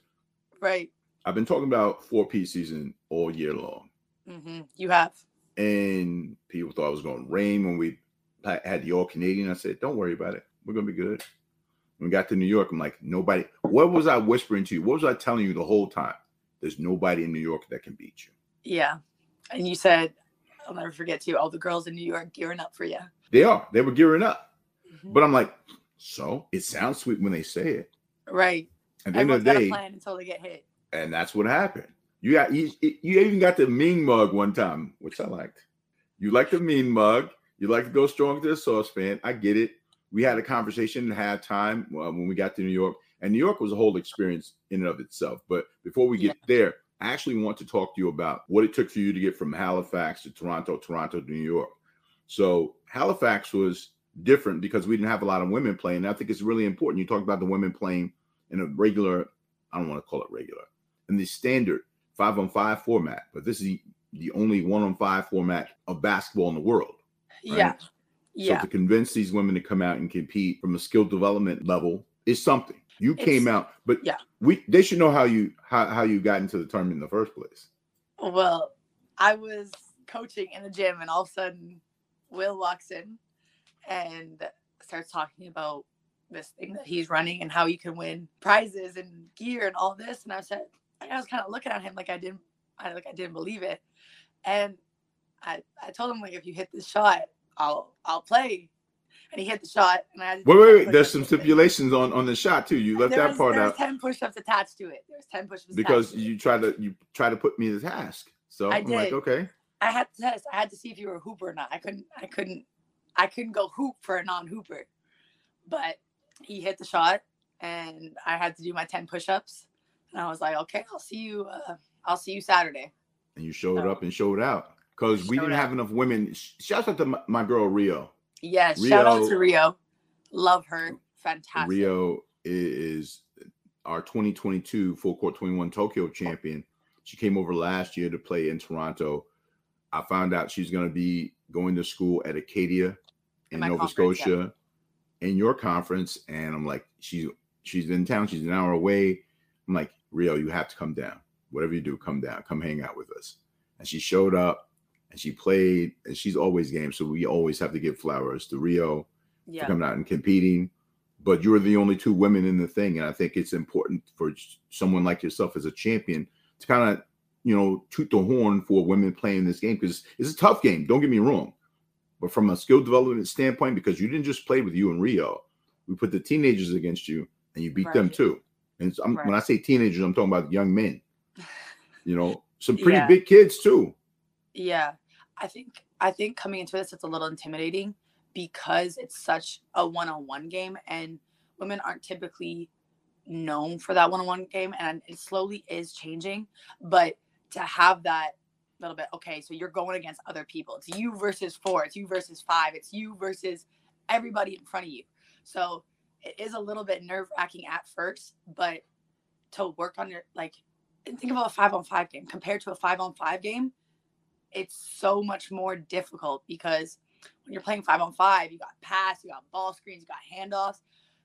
right. I've been talking about four-peat season all year long. Mm-hmm. You have. And people thought it was going to rain when we had the All-Canadian. I said, don't worry about it. We're going to be good. When we got to New York, I'm like, nobody. What was I whispering to you? What was I telling you the whole time? There's nobody in New York that can beat you. Yeah. And you said, I'll never forget to you, all the girls in New York gearing up for you. They are. They were gearing up. Mm-hmm. But I'm like, so? It sounds sweet when they say it. Right. And then everyone's got a plan until they get hit. And that's what happened. You even got the mean mug one time, which I liked. You like the mean mug. You like to go strong to the saucepan. I get it. We had a conversation at halftime when we got to New York. And New York was a whole experience in and of itself. But before we get there, I actually want to talk to you about what it took for you to get from Halifax to Toronto to New York. So Halifax was different because we didn't have a lot of women playing. And I think it's really important. You talk about the women playing in a regular, I don't want to call it regular, in the standard 5-on-5 format, but this is the only 1-on-5 format of basketball in the world. Right? Yeah. So to convince these women to come out and compete from a skill development level is something. Came out, but yeah, they should know how you got into the tournament in the first place. Well, I was coaching in the gym, and all of a sudden, Will walks in and starts talking about this thing that he's running and how you can win prizes and gear and all this, and I said. I was kind of looking at him like I didn't believe it, and I told him, like, if you hit this shot, I'll play, and he hit the shot. And I wait. There's some stipulations on the shot too. You left that part out. There's 10 push-ups attached to it. There's 10 push-ups because you try to put me to the task. So I did. I'm like, okay. I had to test. I had to see if you were a hooper or not. I couldn't go hoop for a non-hooper, but he hit the shot, and I had to do my 10 push-ups. And I was like, okay, I'll see you Saturday. And you showed up and showed out because we didn't have enough women. Shout out to my girl, Rio. Yes, Rio, shout out to Rio. Love her. Fantastic. Rio is our 2022 Full Court 21 Tokyo champion. She came over last year to play in Toronto. I found out she's going to be going to school at Acadia in Nova Scotia in your conference. And I'm like, she's in town. She's an hour away. I'm like, Rio, you have to come down. Whatever you do, come down. Come hang out with us. And she showed up, and she played, and she's always game. So we always have to give flowers to Rio for coming out and competing. But you were the only two women in the thing, and I think it's important for someone like yourself as a champion to kind of, you know, toot the horn for women playing this game because it's a tough game. Don't get me wrong, but from a skill development standpoint, because you didn't just play with you and Rio, we put the teenagers against you, and you beat them too. And when I say teenagers, I'm talking about young men, you know, some pretty big kids too. Yeah. I think coming into this, it's a little intimidating because it's such a one-on-one game and women aren't typically known for that one-on-one game. And it slowly is changing, but to have that little bit, okay, so you're going against other people. It's you versus four, it's you versus five, it's you versus everybody in front of you. So it is a little bit nerve-wracking at first, but to work on your, like, think about a 5-on-5 game compared to a 5-on-5 game. It's so much more difficult because when you're playing 5-on-5, you got pass, you got ball screens, you got handoffs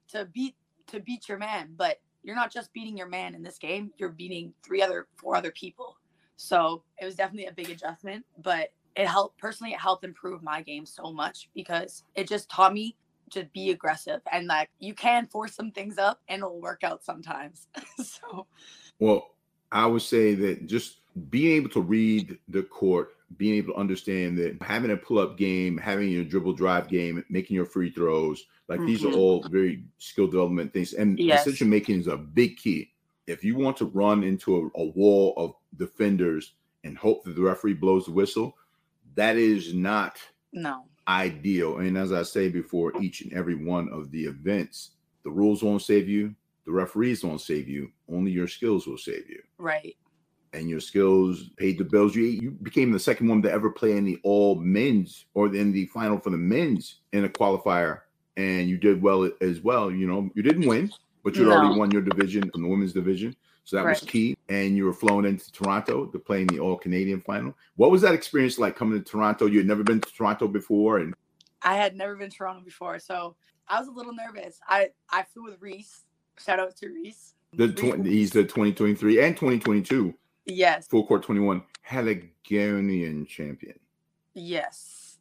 to beat your man. But you're not just beating your man in this game; you're beating four other people. So it was definitely a big adjustment, but it helped improve my game so much because it just taught me to be aggressive, and like you can force some things up and it'll work out sometimes. So, well, I would say that just being able to read the court, being able to understand that having a pull-up game, having your dribble drive game, making your free throws, like these are all very skill development things. And decision making is a big key. If you want to run into a wall of defenders and hope that the referee blows the whistle, that is not ideal. And as I say before each and every one of the events, the rules won't save you. The referees won't save you. Only your skills will save you. Right. And your skills paid the bills. You became the second woman to ever play in the all men's or in the final for the men's in a qualifier. And you did well as well. You know, you didn't win, but you'd already won your division from the women's division. So that was key. And you were flown into Toronto to play in the all Canadian final. What was that experience like coming to Toronto? You had never been to Toronto before. And I had never been to Toronto before. So I was a little nervous. I flew with Reese. Shout out to Reese. He's the 2023 and 2022. Yes. Full Court 21 Haligonian champion. Yes.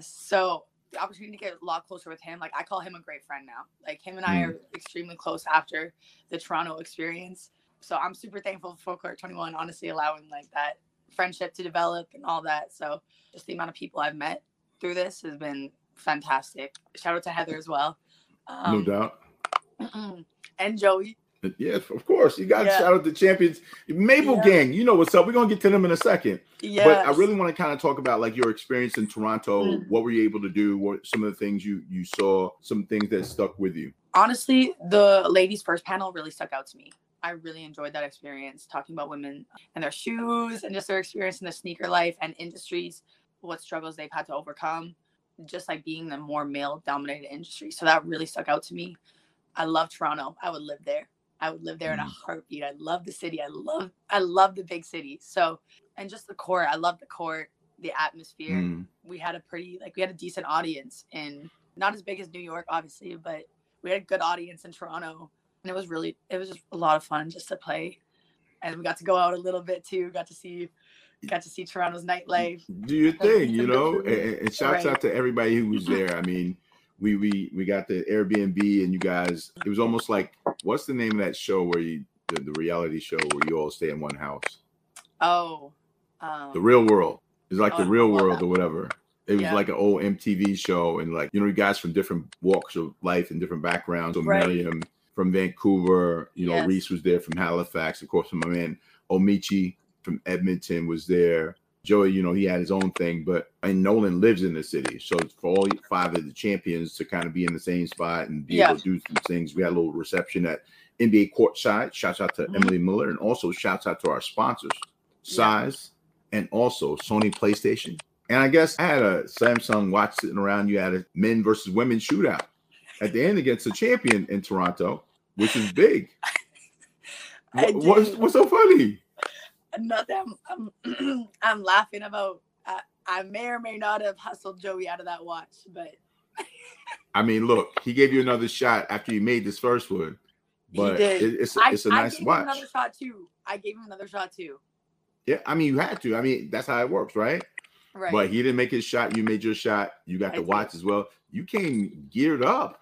So the opportunity to get a lot closer with him. Like, I call him a great friend now. Like, him and I are extremely close after the Toronto experience. So I'm super thankful for Full Court 21, honestly, allowing like that friendship to develop and all that. So just the amount of people I've met through this has been fantastic. Shout out to Heather as well. No doubt. And Joey. Yes, of course. You got to shout out the champions. Maple Gang, you know what's up. We're going to get to them in a second. Yes. But I really want to kind of talk about like your experience in Toronto. What were you able to do? What some of the things you saw, some things that stuck with you? Honestly, the ladies' first panel really stuck out to me. I really enjoyed that experience, talking about women and their shoes and just their experience in the sneaker life and industries, what struggles they've had to overcome, just like being the more male-dominated industry. So that really stuck out to me. I love Toronto. I would live there. I would live there in a heartbeat. I love the city. I love the big city. So, and just the court. I love the court, the atmosphere. We had a decent audience, and not as big as New York, obviously, but we had a good audience in Toronto. And it was just a lot of fun just to play. And we got to go out a little bit too. Got to see Toronto's nightlife. Do your thing, you know, and shouts out to everybody who was there. I mean, we got the Airbnb, and you guys, it was almost like, what's the name of that show where the reality show where you all stay in one house? Oh. The Real World. It's like The Real World or whatever. It was like an old MTV show. And like, you know, you guys from different walks of life and different backgrounds. So Miriam from Vancouver, you know, Reese was there from Halifax. Of course, my man Omichi from Edmonton was there. Joey, you know, he had his own thing, and Nolan lives in the city. So for all five of the champions to kind of be in the same spot and be able to do some things, we had a little reception at NBA Courtside. Shouts out to Emily Miller, and also shouts out to our sponsors, Size, and also Sony PlayStation. And I guess I had a Samsung watch sitting around. You had a men versus women shootout at the end against the champion in Toronto, which is big. What's so funny? Nothing. I'm laughing about. I may or may not have hustled Joey out of that watch, but I mean, look, he gave you another shot after you made this first one. But he did. It's a nice watch. I gave him another shot too. Yeah, I mean, you had to. I mean, that's how it works, right? Right. But he didn't make his shot. You made your shot. You got the watch as well. You came geared up.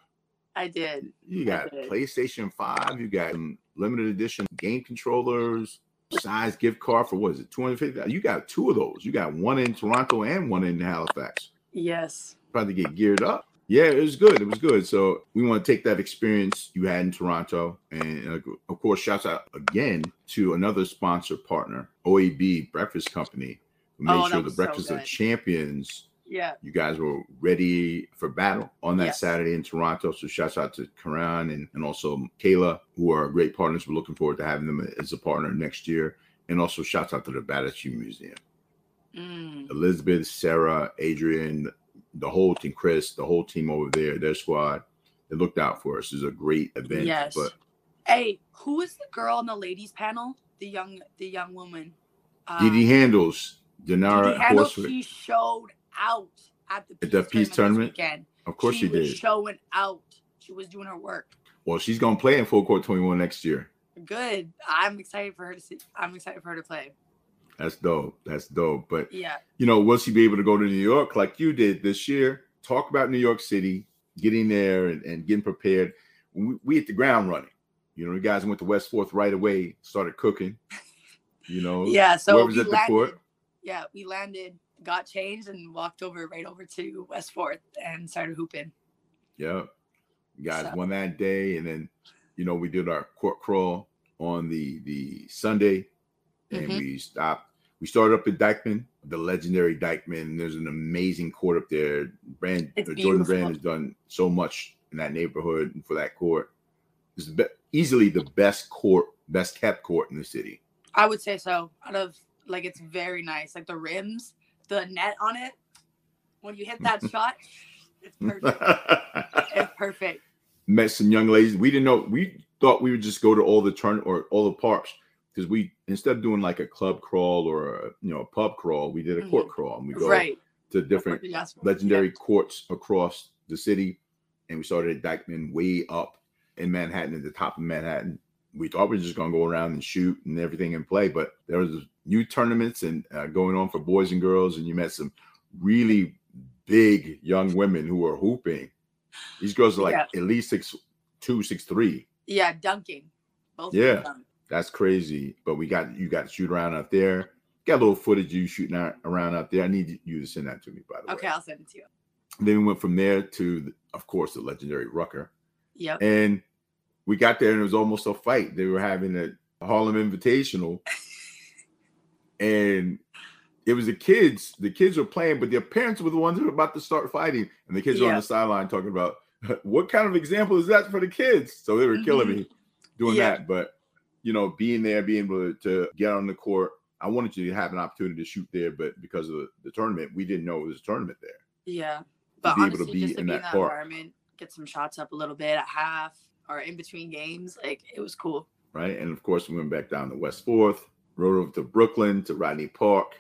I did. You got PlayStation 5. You got limited edition game controllers. Size gift card for what is it, $250? You got two of those. You got one in Toronto and one in Halifax. Yes. About to get geared up. Yeah, it was good. It was good. So we want to take that experience you had in Toronto. And of course, shouts out again to another sponsor partner, OAB Breakfast Company, who made sure the breakfast of champions. Yeah. You guys were ready for battle on that Saturday in Toronto. So shouts out to Karan and also Kayla, who are great partners. We're looking forward to having them as a partner next year. And also shouts out to the Badachu Museum. Elizabeth, Sarah, Adrian, the whole team, Chris, the whole team over there, their squad. They looked out for us. It was a great event. Yes. But hey, who is the girl on the ladies panel? The young woman. Didi Handles, Denara Horsford. She showed out at the peace tournament weekend. Of course she did. Showing out. She was doing her work. Well, she's gonna play in Full Court 21 next year. Good. I'm excited for her to see. I'm excited for her to play. That's dope. But yeah, you know, will she be able to go to New York like you did this year? Talk about New York City. getting there and getting prepared. We hit the ground running. You know, you guys went to West Fourth right away, started cooking. You know, yeah. So we landed, got changed, and walked right over to West Fourth and started hooping. Yeah, you guys won that day, and then you know we did our court crawl on the Sunday, and we stopped. We started up at Dyckman, the legendary Dyckman. There's an amazing court up there. Jordan Brand has done so much in that neighborhood and for that court. It's easily the best court, best kept court in the city. I would say so. Out of like, it's very nice. Like the rims, the net on it. When you hit that shot, it's perfect. It's perfect. Met some young ladies. We didn't know. We thought we would just go to all the parks. Because we, instead of doing like a club crawl or a, you know, a pub crawl, we did a court crawl, and we go to different legendary courts across the city, and we started at Dyckman, way up in Manhattan, at the top of Manhattan. We thought we were just gonna go around and shoot and everything and play, but there was new tournaments and going on for boys and girls, and you met some really big young women who were hooping. These girls are like at least 6'2", 6'3". Yeah, dunking. Both of them. That's crazy, but you got to shoot around out there. Got a little footage of you shooting around out there. I need you to send that to me, by the way. Okay, I'll send it to you. Then we went from there to, of course, the legendary Rucker. Yep. And we got there, and it was almost a fight. They were having a Harlem Invitational, and it was the kids. The kids were playing, but their parents were the ones who were about to start fighting, and the kids were on the sideline talking about what kind of example is that for the kids. So they were killing me doing that, but. You know, being there, being able to get on the court. I wanted to have an opportunity to shoot there, but because of the tournament, we didn't know it was a tournament there. Yeah. But to honestly, just to be in that environment, get some shots up a little bit at half or in between games, like it was cool. Right. And of course, we went back down to West Fourth, rode over to Brooklyn, to Rodney Park.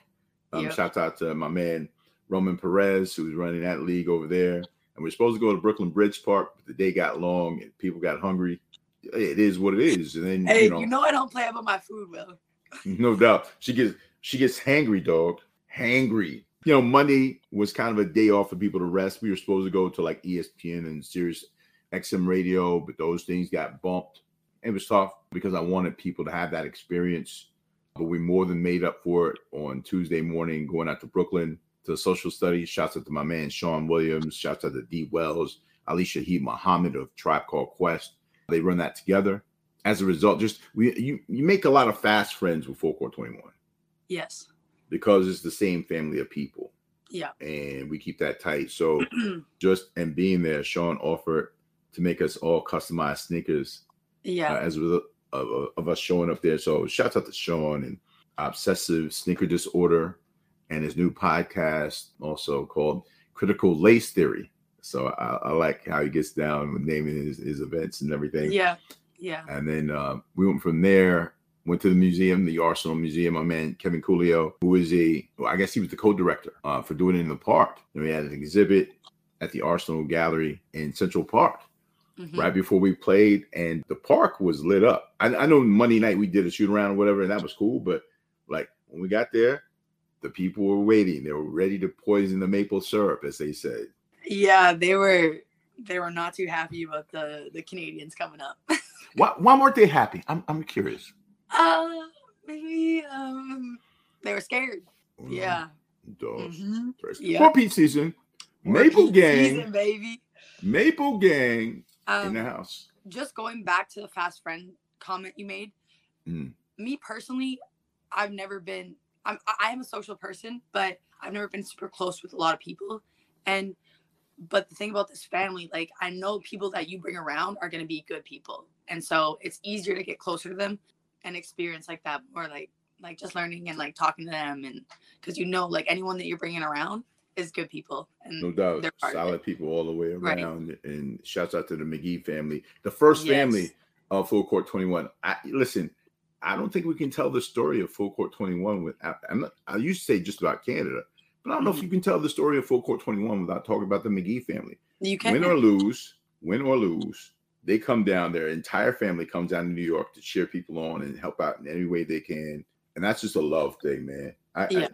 Shout out to my man, Roman Perez, who's running that league over there. And we're supposed to go to Brooklyn Bridge Park, but the day got long and people got hungry. It is what it is, and then hey, you know I don't play about my food, Will. No doubt, she gets hangry, dog. Hangry. You know, Monday was kind of a day off for people to rest. We were supposed to go to like ESPN and Sirius XM radio, but those things got bumped. It was tough because I wanted people to have that experience, but we more than made up for it on Tuesday morning, going out to Brooklyn to Social Studies. Shouts out to my man Sean Williams. Shouts out to D. Wells, Alicia He Muhammad of Tribe Called Quest. They run that together. As a result, you make a lot of fast friends with Full Court 21. Yes. Because it's the same family of people. Yeah. And we keep that tight. So and being there, Sean offered to make us all customized sneakers. Yeah. As a result of us showing up there. So shout out to Sean and Obsessive Sneaker Disorder and his new podcast also called Critical Lace Theory. So I like how he gets down with naming his events and everything. Yeah, yeah. And then we went from there, went to the museum, the Arsenal Museum. My man, Kevin Coolio, who is I guess he was the co-director for doing it in the park. And we had an exhibit at the Arsenal Gallery in Central Park right before we played. And the park was lit up. I know Monday night we did a shoot around or whatever, and that was cool. But like when we got there, the people were waiting. They were ready to poison the maple syrup, as they said. Yeah, they were not too happy about the Canadians coming up. Why weren't they happy? I'm curious. Maybe they were scared. Yeah. Four-peat season. Maple Gang. Season, baby. Maple Gang in the house. Just going back to the fast friend comment you made. Me personally, I've never been. I am a social person, but I've never been super close with a lot of people, But the thing about this family, like I know people that you bring around are going to be good people. And so it's easier to get closer to them and experience like that more, like just learning and like talking to them. And because, like anyone that you're bringing around is good people. And no doubt. Solid people all the way around. Right. And shouts out to the McGee family. The first family of Full Court 21. I don't think we can tell the story of Full Court 21. I used to say just about Canada. I don't know if you can tell the story of Full Court 21 without talking about the McGee family. You can win or lose, they come down. Their entire family comes down to New York to cheer people on and help out in any way they can, and that's just a love thing, man.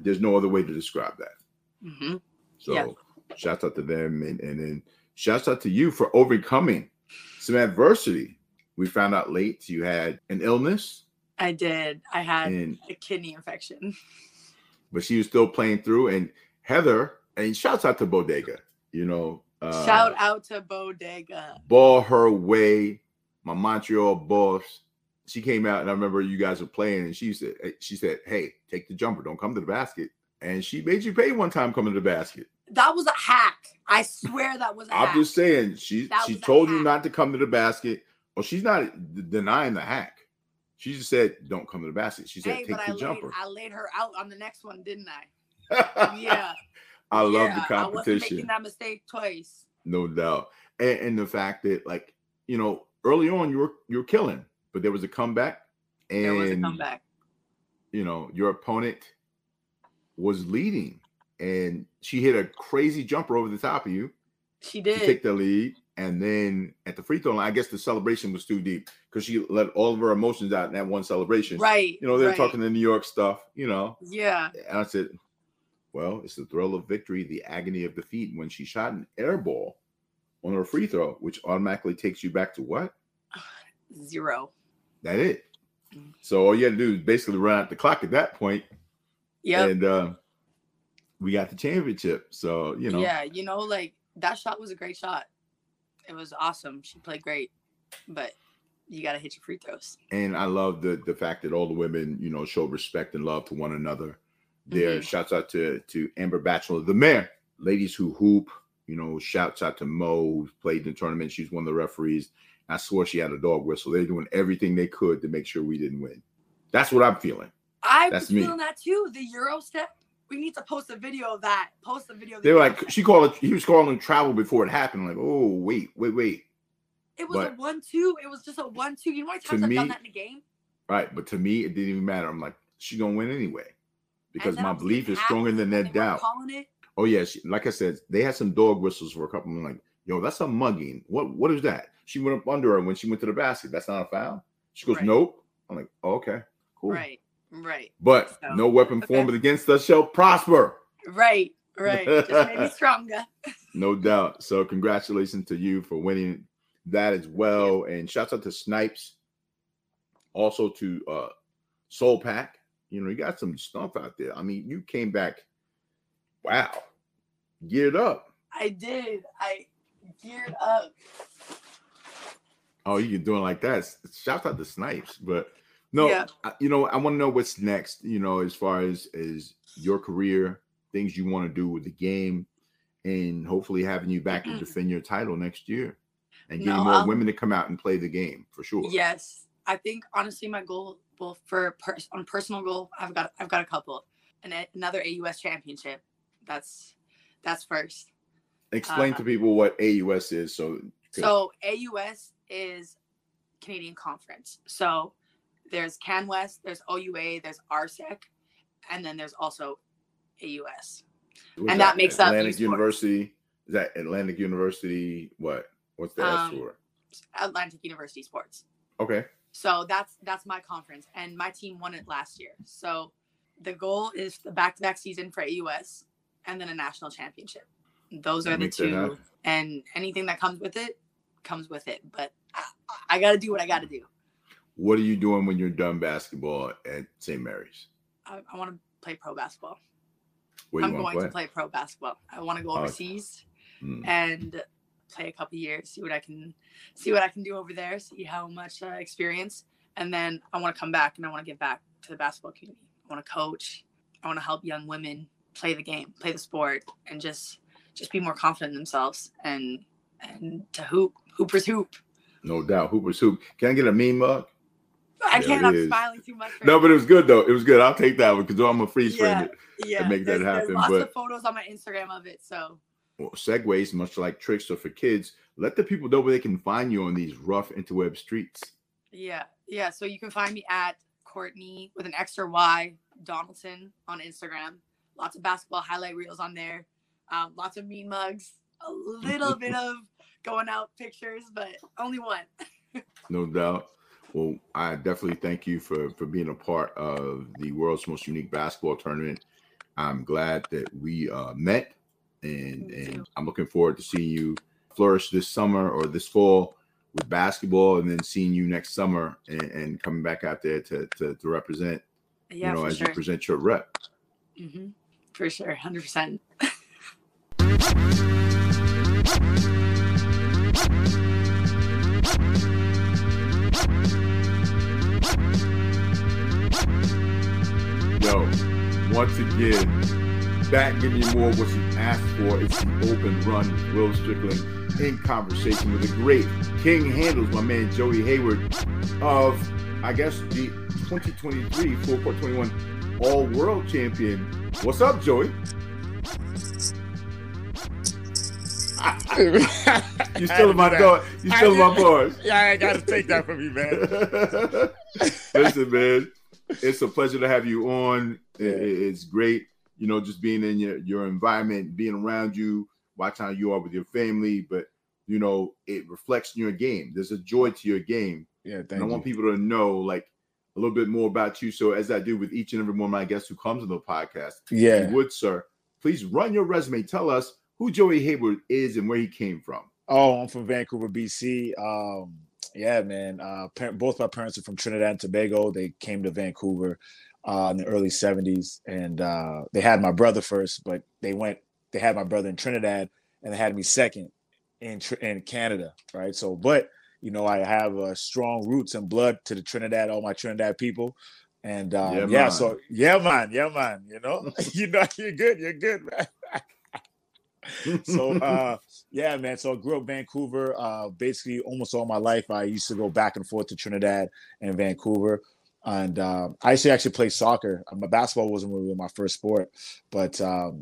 There's no other way to describe that. So shout out to them, and then Shouts out to you for overcoming some adversity. We found out late you had an illness. I did. I had a kidney infection. But she was still playing through. And Heather, and shouts out to Bodega, you know. Shout out to Bodega. Ball Her Way, my Montreal boss. She came out, and I remember you guys were playing, and she said, hey, take the jumper. Don't come to the basket. And she made you pay one time coming to the basket. That was a hack. I swear that was a hack. I'm just saying, she told you not to come to the basket. Well, she's not denying the hack. She just said, don't come to the basket. She said, take the jumper. I laid her out on the next one, didn't I? Yeah. I love the competition. I wasn't making that mistake twice. No doubt. And the fact that, like, you know, early on you were killing, but there was a comeback. And, there was a comeback. You know, your opponent was leading, and she hit a crazy jumper over the top of you. She did. To take the lead. And then at the free throw line, I guess the celebration was too deep because she let all of her emotions out in that one celebration. Right. You know, they're talking the New York stuff, you know. Yeah. And I said, well, it's the thrill of victory, the agony of defeat. When she shot an air ball on her free throw, which automatically takes you back to what? Zero. That it. So all you had to do is basically run out the clock at that point. Yeah. And we got the championship. So, you know. Yeah, you know, like that shot was a great shot. It was awesome. She played great, but you got to hit your free throws. And I love the fact that all the women, you know, show respect and love to one another. There, shouts out to Amber Batchelor, the mayor, Ladies Who Hoop, you know, shouts out to Mo, who's played in the tournament. She's one of the referees. I swore she had a dog whistle. They're doing everything they could to make sure we didn't win. That's what I'm feeling. I was feeling that too. The Euro step. We need to post a video of that. Post a video. They were like, she called it. He was calling travel before it happened. Like, oh, wait. It was a 1-2. It was just a 1-2. You know how many times I've done that in a game? Right, but to me, it didn't even matter. I'm like, she's gonna win anyway because my belief is stronger than that doubt. Oh yeah, like I said, they had some dog whistles for a couple. I'm like, yo, that's a mugging. What is that? She went up under her when she went to the basket. That's not a foul. She goes, nope. I'm like, oh, okay, cool. Right. But so, no weapon formed against us shall prosper. Right. Just made me stronger. No doubt. So congratulations to you for winning that as well. And shouts out to Snipes. Also to Soul Pack. You know, you got some stuff out there. I mean, you came back. Wow. Geared up. I did. I geared up. Oh, you're doing like that. Shouts out to Snipes, but no, you know, I want to know what's next, you know, as far as your career, things you want to do with the game, and hopefully having you back to defend your title next year and getting more women to come out and play the game for sure. Yes. I think honestly my goal, well, on personal goal, I've got a couple, and another AUS championship. That's first. Explain to people what AUS is. So AUS is Canadian Conference. So there's CanWest, there's OUA, there's RSEC, and then there's also AUS. And that makes up Atlantic University. Is that Atlantic University? What's the S for? Atlantic University Sports. Okay. So that's my conference, and my team won it last year. So the goal is the back-to-back season for AUS and then a national championship. Those are the two. And anything that comes with it. But I got to do what I got to do. What are you doing when you're done basketball at St. Mary's? I want to play pro basketball. I'm going to play pro basketball. I want to go overseas and play a couple years, see what I can do over there, see how much experience, and then I want to come back and I want to give back to the basketball community. I want to coach. I want to help young women play the game, play the sport, and just be more confident in themselves and to hoop. Hoopers hoop. No doubt, hoopers hoop. Can I get a meme mug? I can't. I'm smiling too much. No, but it was good though. It was good. I'll take that one because I'm gonna freeze frame it and make that happen. There's lots of photos on my Instagram of it. So, well, segues, much like Trickster for kids, let the people know where they can find you on these rough interweb streets. Yeah. So you can find me at Courtney with an extra Y Donaldson on Instagram. Lots of basketball highlight reels on there. Lots of mean mugs. A little bit of going out pictures, but only one. No doubt. Well, I definitely thank you for being a part of the world's most unique basketball tournament. I'm glad that we met, and I'm looking forward to seeing you flourish this summer or this fall with basketball, and then seeing you next summer and coming back out there to represent, yeah, you know, as sure. you present your rep. Mm-hmm. For sure, 100%. Yo, once again, back giving you more what you asked for. It's the Open Run, Will Strickland, in conversation with the great King Handles, my man Joey Hayward, of, I guess, the 2023 Full Court 21 All-World Champion. What's up, Joey? You still in my door. You still in my bars. Yeah, I got to take that from you, man. Listen, man, it's a pleasure to have you on. It's great, you know, just being in your environment, being around you, watching how you are with your family, but, you know, it reflects in your game. There's a joy to your game. Yeah, thank you. And I want people to know, like, a little bit more about you. So as I do with each and every one of my guests who comes on the podcast, yeah, if you would, sir, please run your resume. Tell us who Joey Hayward is and where he came from. Oh, I'm from Vancouver, BC. Yeah, man. Both my parents are from Trinidad and Tobago. They came to Vancouver in the early 70s, and they had my brother first, but they had my brother in Trinidad, and they had me second in Canada, right? So, but, you know, I have strong roots and blood to the Trinidad, all my Trinidad people. And yeah, man, you know, you know, you're good, man. So, yeah, man. So I grew up Vancouver, basically almost all my life. I used to go back and forth to Trinidad and Vancouver. And I used to actually play soccer. Basketball wasn't really my first sport, but I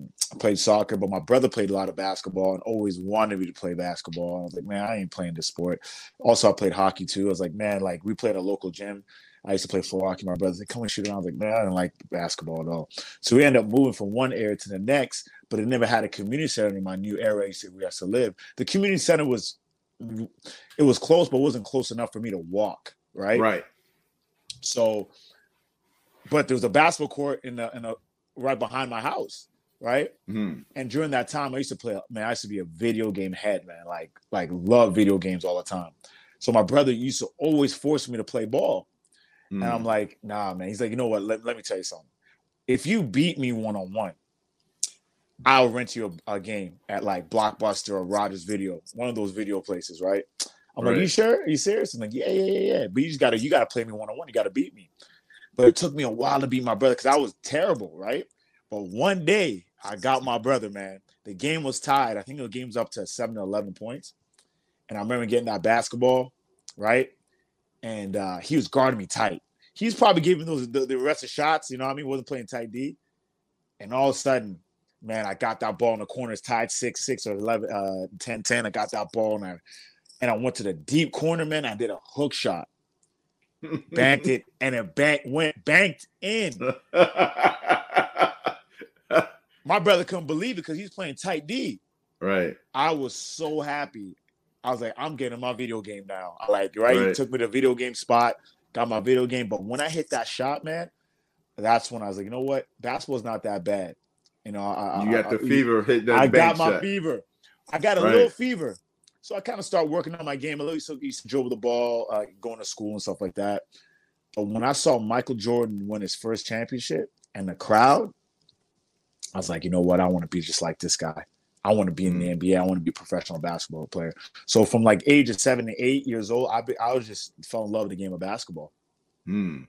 played soccer. But my brother played a lot of basketball and always wanted me to play basketball. I was like, man, I ain't playing this sport. Also, I played hockey too. I was like, man, like, we played at a local gym. I used to play floor hockey. My brother's like, come and shoot around. I was like, man, I didn't like basketball at all. So we ended up moving from one area to the next, but it never had a community center in my new area we used to live. The community center was close, but wasn't close enough for me to walk, right? Right. So, but there was a basketball court in the right behind my house, right? Mm-hmm. And during that time, I used to be a video game head, man. Like love video games all the time. So my brother used to always force me to play ball. Mm-hmm. And I'm like, nah, man. He's like, you know what? Let me tell you something. If you beat me one-on-one, I'll rent you a game at like Blockbuster or Rogers Video, one of those video places, right? I'm right. Like, you sure? Are you serious? I'm like, yeah. But you just gotta play me one-on-one. You gotta beat me. But it took me a while to beat my brother because I was terrible, right? But one day I got my brother, man. The game was tied. I think the game was up to 7 or 11 points. And I remember getting that basketball, right? And he was guarding me tight. He's probably giving those the rest of shots, you know what I mean? Wasn't playing tight D. And all of a sudden, man, I got that ball in the corner. It's tied 6-6 or 11, 10-10. I got that ball and I went to the deep corner, man. I did a hook shot, banked it, and it banked in. My brother couldn't believe it because he's playing tight D. Right. I was so happy. I was like, I'm getting my video game now. Right? He took me to the video game spot, got my video game. But when I hit that shot, man, that's when I was like, you know what? Basketball's not that bad. You know, I got my fever. I got a little fever. So I kind of started working on my game. I used to dribble the ball, going to school and stuff like that. But when I saw Michael Jordan win his first championship and the crowd, I was like, you know what? I want to be just like this guy. I want to be in the NBA. I want to be a professional basketball player. So from like age of 7 to 8 years old, I was just fell in love with the game of basketball. Mm.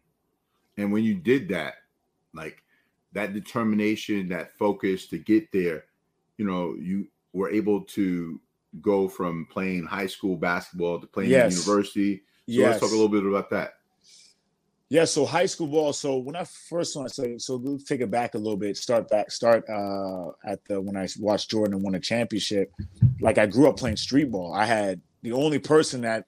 And when you did that, like that determination, that focus to get there, you know, you were able to go from playing high school basketball to playing university. Let's talk a little bit about that. Yeah, so high school ball. So when I first went, so we'll take it back a little bit, when I watched Jordan and won a championship, like I grew up playing street ball. I had the only person that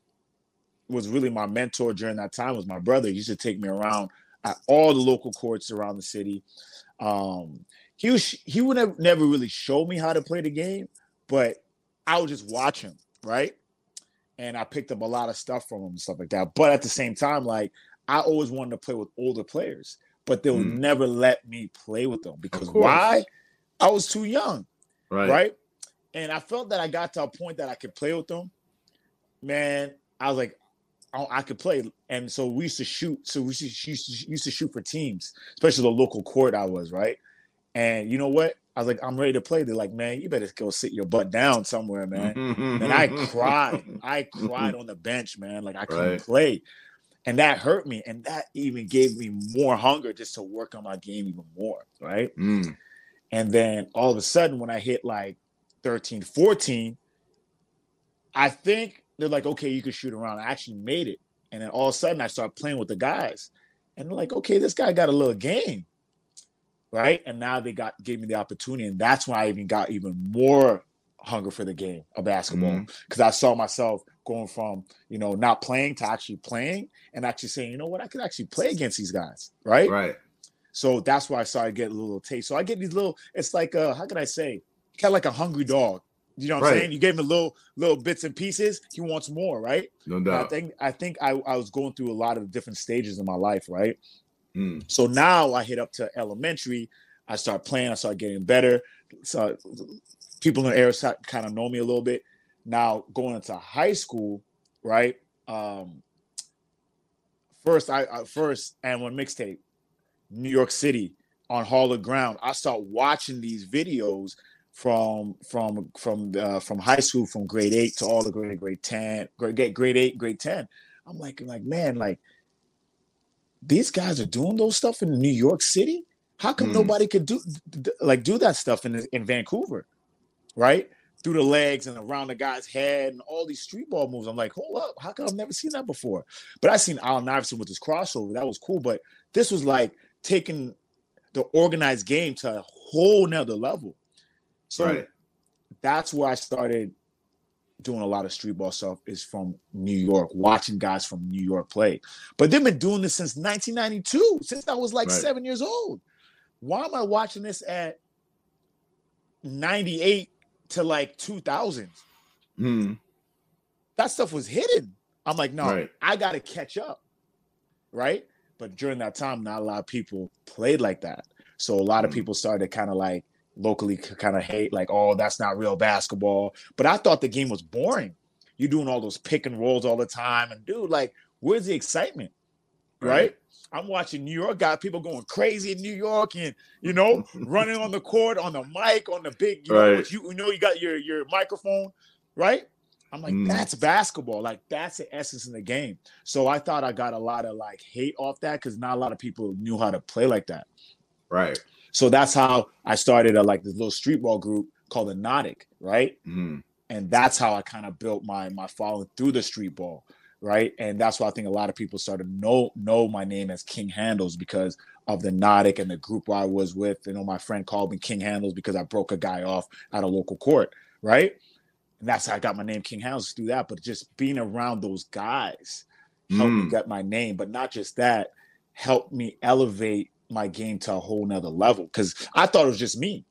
was really my mentor during that time was my brother. He used to take me around at all the local courts around the city. He would never really show me how to play the game, but I would just watch him, right? And I picked up a lot of stuff from him and stuff like that. But at the same time, like, I always wanted to play with older players, but they would never let me play with them because why? I was too young, right? And I felt that I got to a point that I could play with them. Man, I was like, I could play. And so we used to shoot. So we used to shoot for teams, especially the local court I was, right? And you know what? I was like, I'm ready to play. They're like, man, you better go sit your butt down somewhere, man. And I cried. I cried on the bench, man. Like, I couldn't play. And that hurt me. And that even gave me more hunger just to work on my game even more, right? Mm. And then all of a sudden, when I hit like 13, 14, I think they're like, okay, you can shoot around. I actually made it. And then all of a sudden, I started playing with the guys. And they're like, okay, this guy got a little game. Right. And now they gave me the opportunity. And that's why I even got even more hunger for the game of basketball. Because I saw myself going from, you know, not playing to actually playing and actually saying, you know what, I could actually play against these guys. Right. Right. So that's why I started getting a little taste. So I get these little, it's like, how can I say, kind of like a hungry dog. You know what I'm saying? You gave him little bits and pieces. He wants more. Right. No doubt. And I think I was going through a lot of different stages in my life. Right. So now I hit up to elementary. I start playing. I start getting better. So people in the area kind of know me a little bit. Now going into high school, right? First And1 mixtape, New York City on Hallowed Ground. I start watching these videos from high school, from grade 8 to all the grade 10, grade 8, grade 10. I'm like man, like. These guys are doing those stuff in New York City. How come nobody could do that stuff in Vancouver, right? Through the legs and around the guy's head and all these street ball moves. I'm like, hold up, how come I've never seen that before? But I seen Allen Iverson with his crossover. That was cool. But this was like taking the organized game to a whole nother level. So that's where I started doing a lot of street ball stuff is from New York, watching guys from New York play. But they've been doing this since 1992, since I was like 7 years old. Why am I watching this at 98 to like 2000? That stuff was hidden. I'm like, no, I got to catch up, right? But during that time, not a lot of people played like that. So a lot of people started kind of like, locally kind of hate, like, oh, that's not real basketball. But I thought the game was boring. You're doing all those pick and rolls all the time. And, dude, like, where's the excitement, right? I'm watching New York guys, people going crazy in New York and, you know, running on the court, on the mic, on the big, you know, you got your microphone, right? I'm like, that's basketball. Like, that's the essence in the game. So I thought I got a lot of, like, hate off that because not a lot of people knew how to play like that. Right. So that's how I started this little street ball group called The Nautic, right? And that's how I kind of built my following through the street ball, right? And that's why I think a lot of people started to know my name as King Handles because of The Nautic and the group I was with. You know, my friend called me King Handles because I broke a guy off at a local court, right? And that's how I got my name, King Handles, through that. But just being around those guys helped me get my name. But not just that, helped me elevate my game to a whole nother level because I thought it was just me,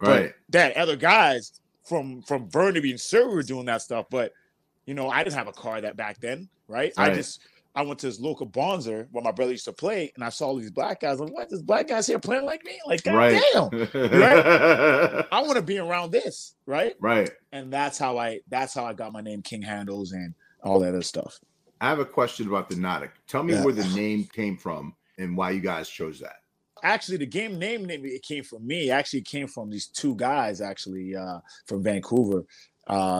right? But that other guys from Burnaby and Surrey were doing that stuff, but you know I didn't have a car that back then, right? I went to this local bonzer where my brother used to play, and I saw all these black guys. I'm like, what? This black guys here playing like me? Like, goddamn, right? I want to be around this, right? Right. And that's how I got my name, King Handles, and all that other stuff. I have a question about The Nautic. Tell me where the name came from. And why you guys chose that? Actually, the game name, it came from me. Actually, it came from these two guys, actually, from Vancouver,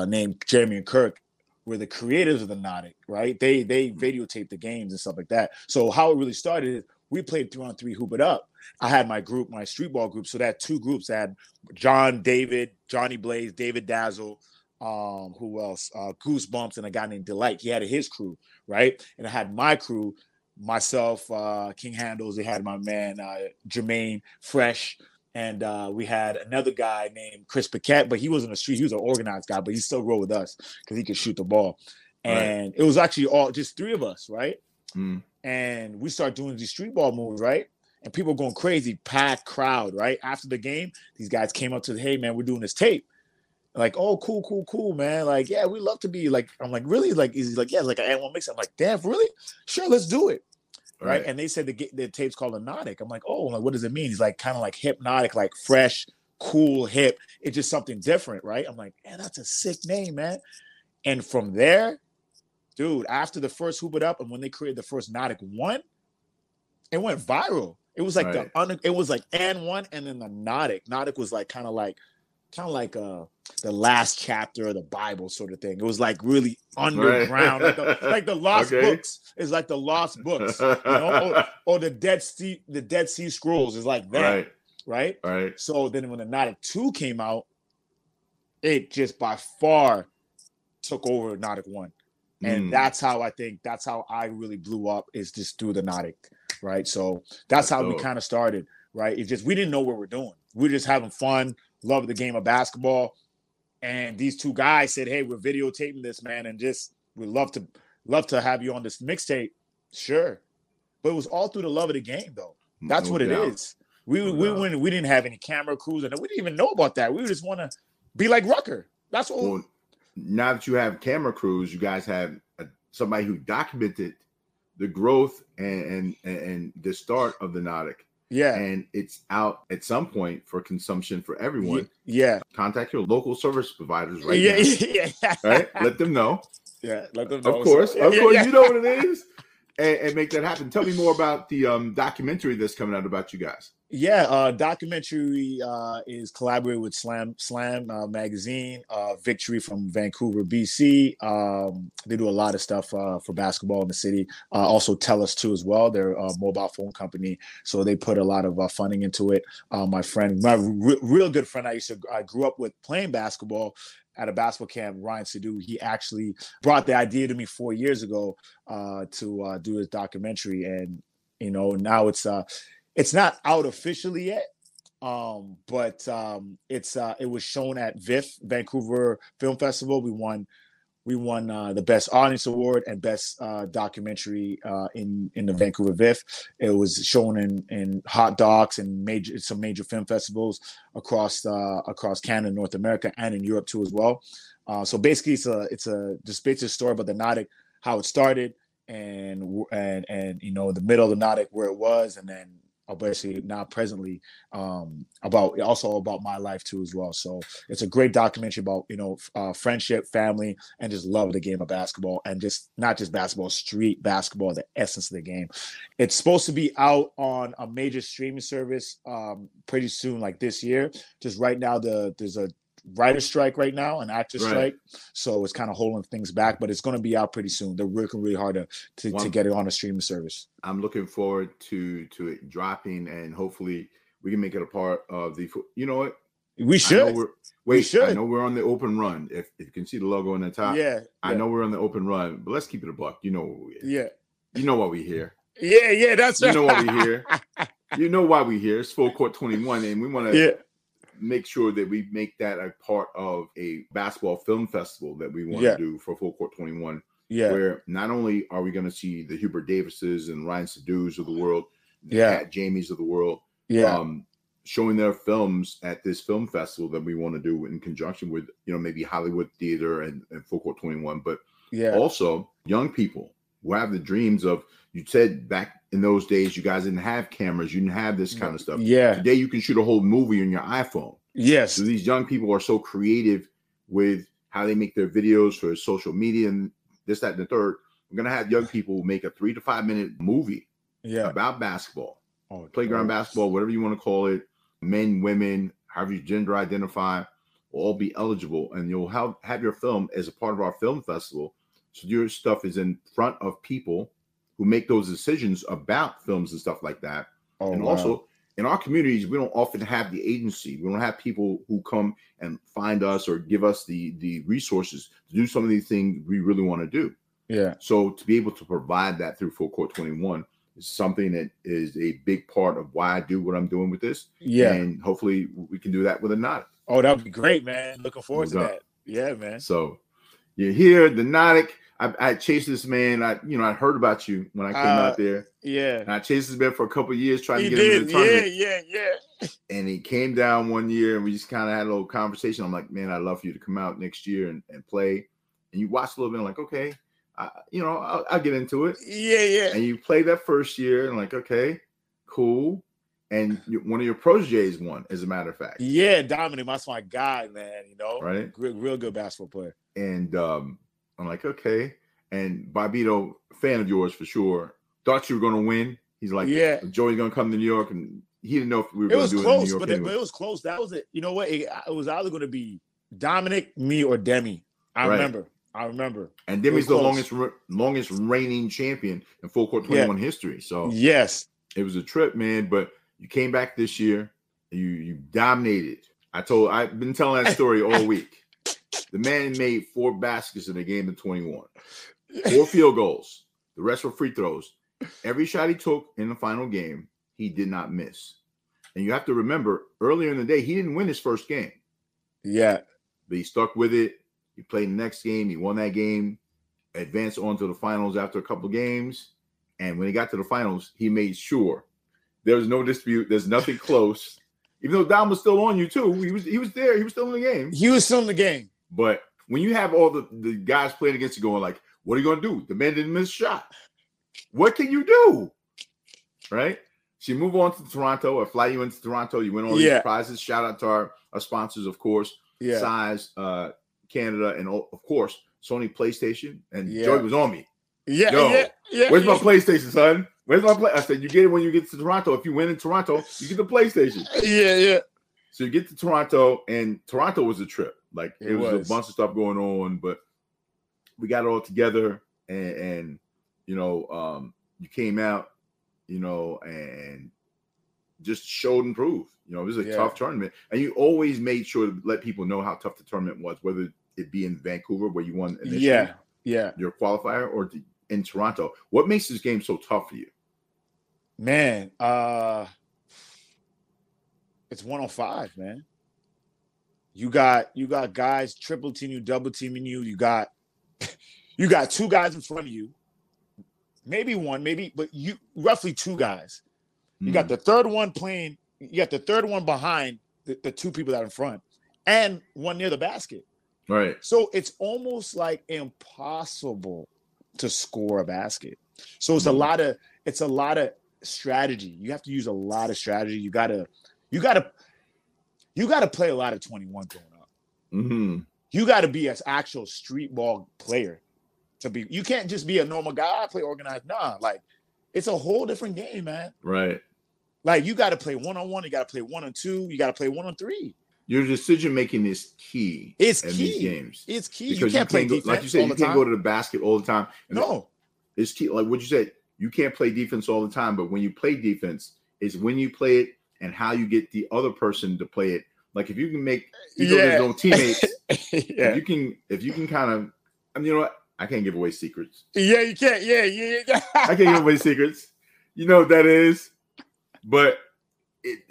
named Jeremy and Kirk, were the creators of The Nautic, right? They videotaped the games and stuff like that. So how it really started is we played 3-on-3 hoop it up. I had my group, my street ball group. So that two groups I had John, David, Johnny Blaze, David Dazzle, who else? Goosebumps and a guy named Delight. He had his crew, right? And I had my crew. Myself, King Handles, they had my man Jermaine Fresh, and we had another guy named Chris Paquette, but he wasn't a street, he was an organized guy, but he still rode with us because he could shoot the ball. And it was actually all just three of us, right? And we start doing these street ball moves, right? And people going crazy, packed crowd, right? After the game, these guys came up to the, hey man, we're doing this tape. Like, oh, cool, man. Like, yeah, we love to be like, I'm like, really? Like, is he like, yeah, it's like an And1 mix. I'm like, damn, really? Sure, let's do it. Right. And they said the tape's called The Nautic. I'm like, oh, like, what does it mean? He's like, kind of like hypnotic, like fresh, cool, hip. It's just something different, right? I'm like, man, that's a sick name, man. And from there, dude, after the first Hoop It Up and when they created the first Nautic One, it went viral. It was like right. it was like And One, and then the Nautic. Nautic was like kind of like the last chapter of the Bible sort of thing. It was like really underground, right. like the lost books. It's like the lost books, you know? or the Dead Sea Scrolls is like that, right? So then when the Nautic 2 came out, it just by far took over Nautic 1. And that's how I really blew up, is just through the Nautic, right? So that's how we kind of started, right? It's just, we didn't know what we're doing. We're just having fun, love the game of basketball. And these two guys said, hey, we're videotaping this, man. And just, we'd love to have you on this mixtape. Sure. But it was all through the love of the game, though. That's what it is. We didn't have any camera crews, and we didn't even know about that. We just want to be like Rucker. That's what we... Now that you have camera crews, you guys have somebody who documented the growth and the start of the Nautic. Yeah. And it's out at some point for consumption for everyone. Yeah. Contact your local service providers right now. Right? Let them know. Yeah, let them know. Of course, you know what it is. And make that happen. Tell me more about the documentary that's coming out about you guys. Yeah, documentary is collaborated with Slam Magazine, Victory from Vancouver, BC. They do a lot of stuff for basketball in the city. Also Telus too as well. They're a mobile phone company, so they put a lot of funding into it. My real good friend, I grew up with playing basketball at a basketball camp, Ryan Sidhu, he actually brought the idea to me 4 years ago to do his documentary. And, you know, now it's not out officially yet, but it was shown at VIF, Vancouver Film Festival. We won the Best Audience Award and Best Documentary in the Vancouver VIF. It was shown in hot docs and some major film festivals across Canada, North America, and in Europe too as well. So basically, it's a story about the Nautic, how it started, and you know, the middle of the Nautic, where it was, and then obviously now presently, about my life too as well. So it's a great documentary about, you know, friendship, family, and just love of the game of basketball, and just not just basketball, street basketball, the essence of the game. It's supposed to be out on a major streaming service pretty soon, like this year. Just right now, there's a writer's strike right now, an actor's strike, so it's kind of holding things back, but it's going to be out pretty soon. They're working really hard to get it on a streaming service. I'm looking forward to it dropping, and hopefully we can make it a part of the, you know what, we should. I know we're on the open run. If you can see the logo on the top, I know we're on the open run, but let's keep it a buck. You know what we are. You know why we here. Yeah, that's right. You know why we here. You know why we here. It's Full Court 21, and we want to. Yeah. Make sure that we make that a part of a basketball film festival that we want to do for Full Court 21. Yeah, where not only are we going to see the Hubert Davises and Ryan Sidhus of the world, the Pat Jamies of the world, showing their films at this film festival that we want to do in conjunction with, you know, maybe Hollywood Theater and Full Court 21, but also young people who have the dreams of. You said back in those days, you guys didn't have cameras. You didn't have this kind of stuff. Yeah. Today, you can shoot a whole movie on your iPhone. Yes. So these young people are so creative with how they make their videos for social media and this, that, and the third. We're going to have young people make a 3 to 5 minute movie about basketball, playground basketball, whatever you want to call it, men, women, however you gender identify, will all be eligible. And you'll have your film as a part of our film festival. So your stuff is in front of people who make those decisions about films and stuff like that. Also in our communities, we don't often have the agency. We don't have people who come and find us or give us the resources to do some of these things we really want to do. Yeah. So to be able to provide that through Full Court 21 is something that is a big part of why I do what I'm doing with this. Yeah. And hopefully we can do that with a Nautic. Oh, that would be great, man. Looking forward to that. Yeah, man. So you're here, the Nautic. I chased this man. I heard about you when I came out there. Yeah. And I chased this man for a couple of years trying to get him into the tournament. Yeah. And he came down one year, and we just kind of had a little conversation. I'm like, man, I'd love for you to come out next year and play. And you watched a little bit, and I'm like, okay, I'll get into it. Yeah. And you played that first year, and I'm like, okay, cool. And one of your proteges won, as a matter of fact. Yeah, Dominic, that's my guy, man. You know, right? Real good basketball player. And I'm like, okay. And Bobito, fan of yours for sure, thought you were going to win. He's like, yeah, Joey's going to come to New York, and he didn't know if we were going to do it in New York. But it was close. That was it. You know what? It was either going to be Dominic, me, or Demi. I remember. And Demi's the longest reigning champion in Full Court 21 history. So yes, it was a trip, man. But you came back this year. You dominated. I've been telling that story all week. The man made 4 baskets in a game of 21, 4 field goals. The rest were free throws. Every shot he took in the final game, he did not miss. And you have to remember, earlier in the day, he didn't win his first game. Yeah. But he stuck with it. He played the next game. He won that game, advanced on to the finals after a couple games. And when he got to the finals, he made sure there was no dispute. There's nothing close. Even though Dom was still on you, too. He was there. He was still in the game. But when you have all the guys playing against you going like, what are you going to do? The man didn't miss a shot. What can you do? Right? So you move on to Toronto, or fly you into Toronto. You win all these prizes. Shout out to our sponsors, of course. Yeah. Size, Canada, and of course, Sony PlayStation. And Joey was on me. Yeah. Yo, where's my PlayStation, son? Where's my play? I said, you get it when you get to Toronto. If you win in Toronto, you get the PlayStation. Yeah. So you get to Toronto, and Toronto was a trip. Like, it was a bunch of stuff going on, but we got it all together, and you know, you came out, you know, and just showed and proved. You know, it was a tough tournament, and you always made sure to let people know how tough the tournament was, whether it be in Vancouver, where you won initially, your qualifier, or in Toronto. What makes this game so tough for you? Man, it's 105, man. You got guys triple teaming you, double teaming you. You got 2 guys in front of you, maybe one, but you roughly 2 guys. You got the third one playing. You got the third one behind the 2 people that are in front, and one near the basket. Right. So it's almost like impossible to score a basket. So it's a lot of strategy. You have to use a lot of strategy. You gotta play a lot of 21 growing up. Mm-hmm. You gotta be an actual street ball player to be. You can't just be a normal guy. I play organized. Nah, like it's a whole different game, man. Right. Like you gotta play 1-on-1. You gotta play 1-on-2. You gotta play 1-on-3. Your decision making is key. These games. It's key because you can't play defense. Like you said, you can't go to the basket all the time. No, it's key. Like what you said, you can't play defense all the time. But when you play defense, it's when you play it. And how you get the other person to play it. Like if you can make his own teammates, if you can kind of, I mean, you know what? I can't give away secrets. Yeah, you can't. Yeah. I can't give away secrets. You know what that is. But it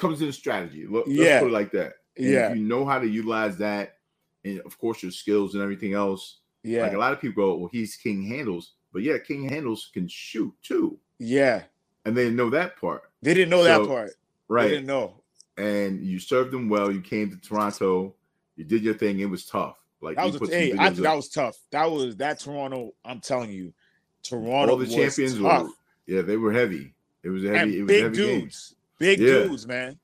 comes in strategy. Let's put it like that. And if you know how to utilize that, and of course your skills and everything else. Yeah. Like a lot of people go, well, he's King Handles, but King Handles can shoot too. Yeah. And they didn't know that part. Right. They didn't know. And you served them well. You came to Toronto. You did your thing. It was tough. Like that was tough. That Toronto, I'm telling you. Toronto was tough. All the champions were. Yeah, they were heavy. It was heavy. And big dudes. Big dudes, man.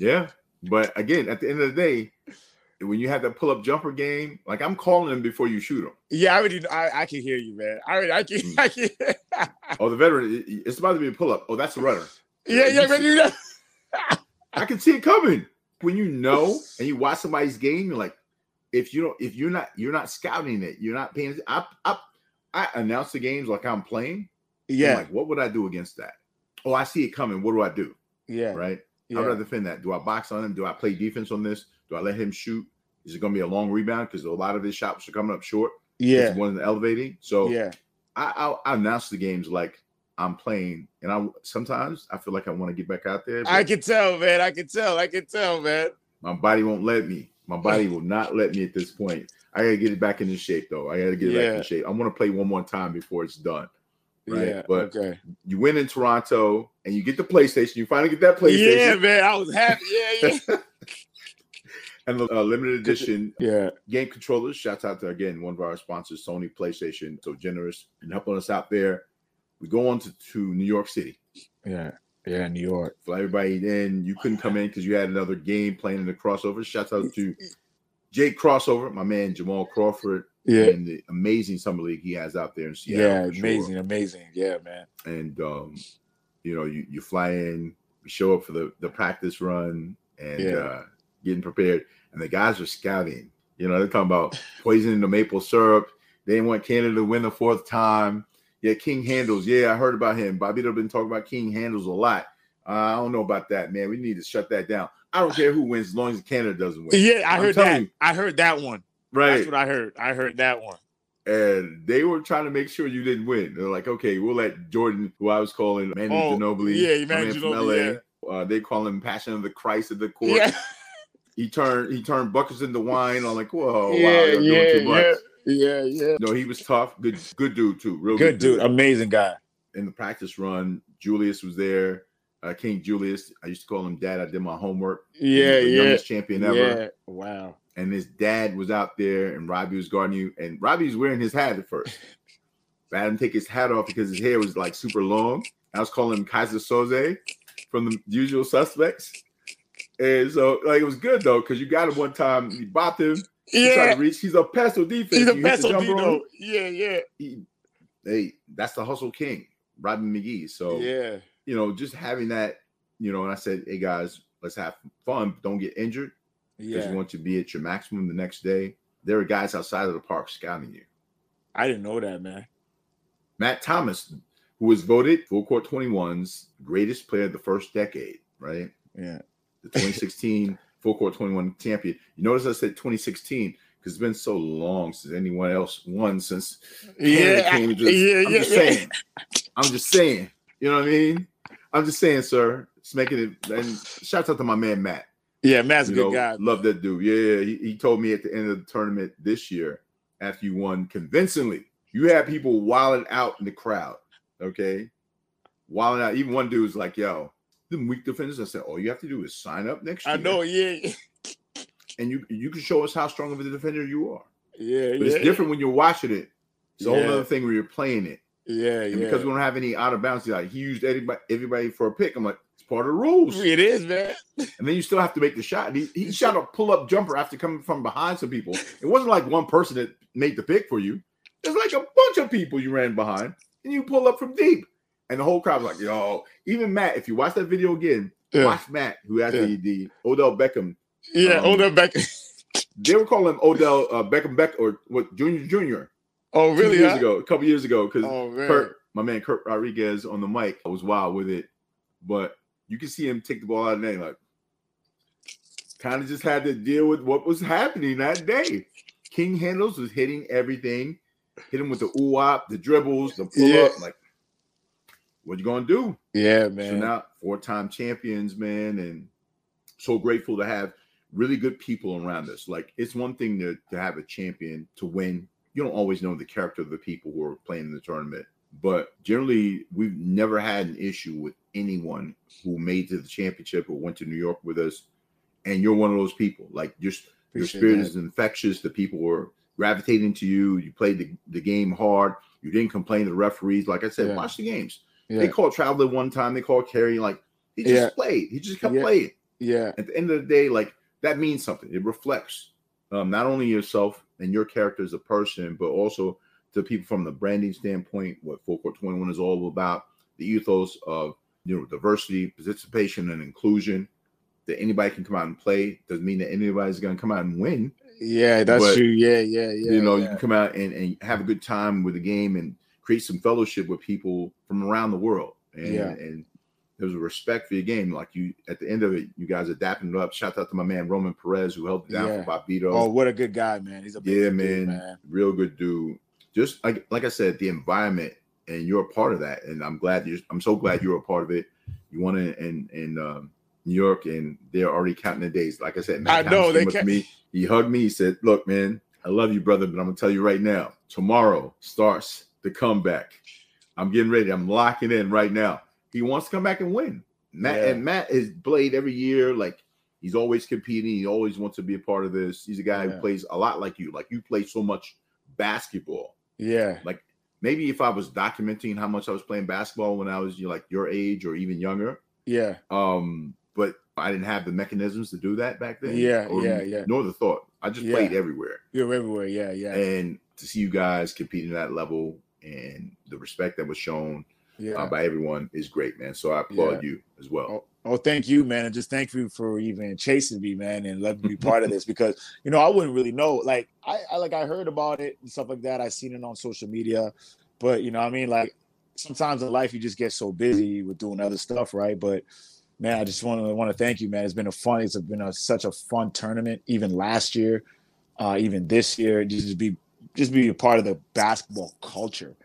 Yeah. But again, at the end of the day, when you have that pull-up jumper game, like I'm calling them before you shoot them. Yeah, I already. I can hear you, man. I can. Oh, the veteran. It's about to be a pull-up. Oh, that's the runner. Yeah. I can see it coming. When you know and you watch somebody's game, you're like, if you're not scouting it, you're not paying. I announce the games like I'm playing. Yeah. I'm like, what would I do against that? Oh, I see it coming. What do I do? Yeah. Right. Yeah. How do I defend that? Do I box on him? Do I play defense on this? Do I let him shoot? Is it going to be a long rebound? Because a lot of his shots are coming up short. Yeah. One in the elevating. So I announce the games like I'm playing. And sometimes I feel like I want to get back out there. I can tell, man. I can tell, man. My body won't let me. My body will not let me at this point. I got to get it back into shape, though. Back into shape. I want to play one more time before it's done. Right? Yeah, but you win in Toronto and you get the PlayStation. You finally get that PlayStation. Yeah, man. I was happy. Yeah. And the limited edition game controllers. Shout out to, again, one of our sponsors, Sony PlayStation. So generous and helping us out there. We go on to New York City. Yeah. Yeah, in New York. For everybody in, you couldn't come in because you had another game playing in the crossover. Shouts out to Jake Crossover, my man Jamal Crawford, and the amazing summer league he has out there in Seattle. Yeah, amazing, amazing. Yeah, man. And you know, you fly in, you show up for the practice run, and getting prepared. And the guys are scouting. You know, they're talking about poisoning the maple syrup. They didn't want Canada to win the fourth time. Yeah, King Handles. Yeah, I heard about him. Bobito been talking about King Handles a lot. I don't know about that, man. We need to shut that down. I don't care who wins as long as Canada doesn't win. Yeah, I heard that. I heard that one. Right. That's what I heard. I heard that one. And they were trying to make sure you didn't win. They're like, okay, we'll let Jordan, who I was calling Manu Ginobili. Yeah, Manu Ginobili. Yeah. They call him Passion of the Christ of the Court. Yeah. He turned buckets into wine. I'm like, whoa, wow, you're doing too much. Yeah. No, he was tough. Good dude too. Real good dude. Amazing guy. In the practice run, Julius was there. King Julius. I used to call him Dad. I did my homework. Yeah, he was the youngest champion ever. Yeah. Wow. And his dad was out there, and Robbie was guarding you. And Robbie was wearing his hat at first. But I had him take his hat off because his hair was like super long. I was calling him Kaiser Soze from The Usual Suspects. And so, like, it was good though because you got him one time. He bopped him. Yeah, trying to reach. He's a pestle defense. He's a pestle defense. Yeah. Hey, that's the hustle king, Robin McGee. So you know, just having that, you know. And I said, hey guys, let's have fun. Don't get injured. Because you want to be at your maximum the next day. There are guys outside of the park scouting you. I didn't know that, man. Matt Thomas, who was voted Full Court 21's greatest player of the first decade, right? Yeah. The 2016 Full Court 21 champion. You notice I said 2016 because it's been so long since anyone else won since. I'm just saying. I'm just saying. You know what I mean? I'm just saying, sir. It's making it. And shout out to my man Matt. Yeah, Matt's a good guy. Love that dude. Yeah, he told me at the end of the tournament this year, after you won convincingly, you had people wilding out in the crowd. Okay, wilding out. Even one dude was like, "Yo." Them weak defenders, I said, all you have to do is sign up next year. I know, and you can show us how strong of a defender you are. But it's different when you're watching it. It's a whole other thing when you're playing it. And because we don't have any out of bounds, like he used everybody for a pick. I'm like, it's part of the rules. It is, man. And then you still have to make the shot. He shot a pull-up jumper after coming from behind some people. It wasn't like one person that made the pick for you. It's like a bunch of people you ran behind, and you pull up from deep. And the whole crowd was like, yo, even Matt, if you watch that video again, watch Matt, who has the Odell Beckham. Yeah, Odell Beckham. They were calling him Odell Beckham or what, Junior. Oh, really? A couple years ago, because my man Kurt Rodriguez on the mic was wild with it. But you can see him take the ball out of the net, like, kind of just had to deal with what was happening that day. King Handles was hitting everything, hit him with the oo-wop, the dribbles, the pull-up, like, what you gonna do? Yeah, man. So now four-time champions, man, and so grateful to have really good people around us. Like, it's one thing to have a champion to win. You don't always know the character of the people who are playing in the tournament, but generally we've never had an issue with anyone who made it to the championship or went to New York with us. And you're one of those people. Like, just your spirit is infectious. The people were gravitating to you. You played the game hard. You didn't complain to the referees. Like I said, watch the games. Yeah. They called Traveler one time. They called Carey. Like, he just played. He just kept playing. Yeah. At the end of the day, like, that means something. It reflects not only yourself and your character as a person, but also to people from the branding standpoint, what Full Court 21 is all about, the ethos of, you know, diversity, participation, and inclusion. That anybody can come out and play doesn't mean that anybody's going to come out and win. Yeah, that's true. Yeah. You know, you can come out and have a good time with the game and create some fellowship with people from around the world, and there's a respect for your game. Like, you, at the end of it, you guys are dapping it up. Shout out to my man Roman Perez, who held it down for Bobito. Oh, what a good guy, man! He's a dude, man, real good dude. Just like I said, the environment, and you're a part of that. And I'm so glad you're a part of it. You won in New York, and they're already counting the days. Like I said, man, I know they came up to me. He hugged me. He said, "Look, man, I love you, brother, but I'm gonna tell you right now, tomorrow starts the comeback. I'm getting ready. I'm locking in right now." He wants to come back and win. Matt is played every year. Like, he's always competing. He always wants to be a part of this. He's a guy who plays a lot like you. Like, you play so much basketball. Yeah. Like, maybe if I was documenting how much I was playing basketball when I was your age or even younger, Yeah. But I didn't have the mechanisms to do that back then. Nor the thought. I just played everywhere. You're everywhere. Yeah. Yeah. And to see you guys competing at that level and the respect that was shown by everyone is great, man. So I applaud you as well. Oh, thank you, man. And just thank you for even chasing me, man, and letting me be part of this, because, you know, I wouldn't really know. Like, I heard about it and stuff like that. I seen it on social media, but you know what I mean? Like, sometimes in life you just get so busy with doing other stuff, right? But man, I just want to thank you, man. It's been such a fun tournament. Even last year, even this year, just be a part of the basketball culture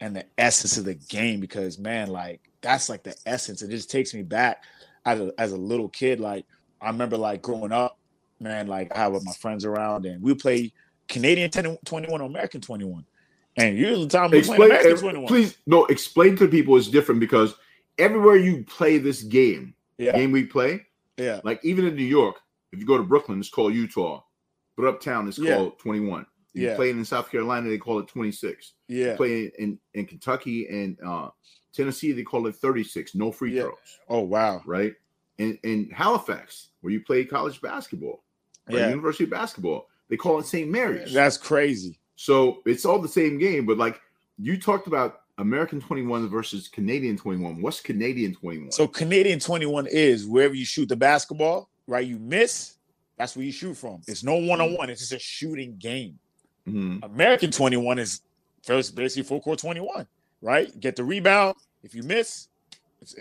and the essence of the game. Because man, like that's like the essence. It just takes me back as a little kid. Like I remember like growing up, man. Like I had my friends around and we play Canadian 21 or American 21. And usually the time we play American 21. Please, no, explain to people it's different, because everywhere you play this game, game we play, like even in New York, if you go to Brooklyn, it's called Utah. But uptown, it's called 21. If you play in South Carolina, they call it 26. Yeah. You play in Kentucky and Tennessee, they call it 36, no free throws. Oh, wow. Right? In Halifax, where you play college basketball, university basketball, they call it St. Mary's. That's crazy. So it's all the same game, but like you talked about American 21 versus Canadian 21. What's Canadian 21? So Canadian 21 is wherever you shoot the basketball, right? You miss, that's where you shoot from. It's no one-on-one. It's just a shooting game. Mm-hmm. American 21 is first basically full court 21, right? Get the rebound. If you miss,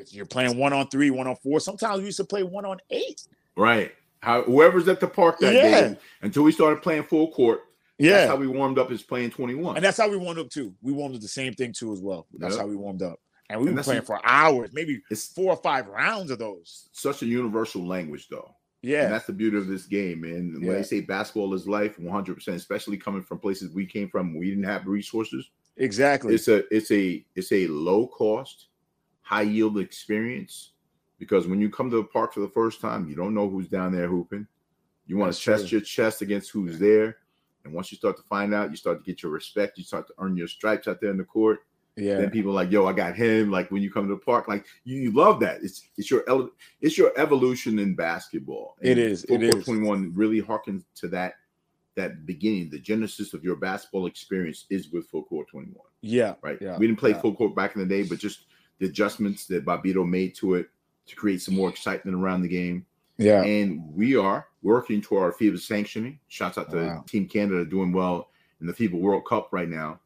you're playing 1-on-3, 1-on-4. Sometimes we used to play 1-on-8. Right. Whoever's at the park that day until we started playing full court. Yeah, that's how we warmed up, is playing 21, and that's how we warmed up too. We warmed up the same thing too as well. That's how we warmed up, and we were playing for hours, maybe 4 or 5 rounds of those. Such a universal language, though. Yeah, and that's the beauty of this game, man. When they say basketball is life, 100%, especially coming from places we came from, we didn't have resources. Exactly, it's a low cost, high yield experience, because when you come to the park for the first time, you don't know who's down there hooping. You want to test your chest against who's there. And once you start to find out, you start to get your respect. You start to earn your stripes out there in the court. Yeah. Then people are like, yo, I got him. Like when you come to the park, like you love that. It's your evolution in basketball. And Full Court 21 really harkens to that beginning. The genesis of your basketball experience is with Full Court 21. Yeah. Right. Yeah, we didn't play full court back in the day, but just the adjustments that Bobbito made to it to create some more excitement around the game. Yeah, and we are working toward our FIBA sanctioning. Shouts out to Team Canada doing well in the FIBA World Cup right now.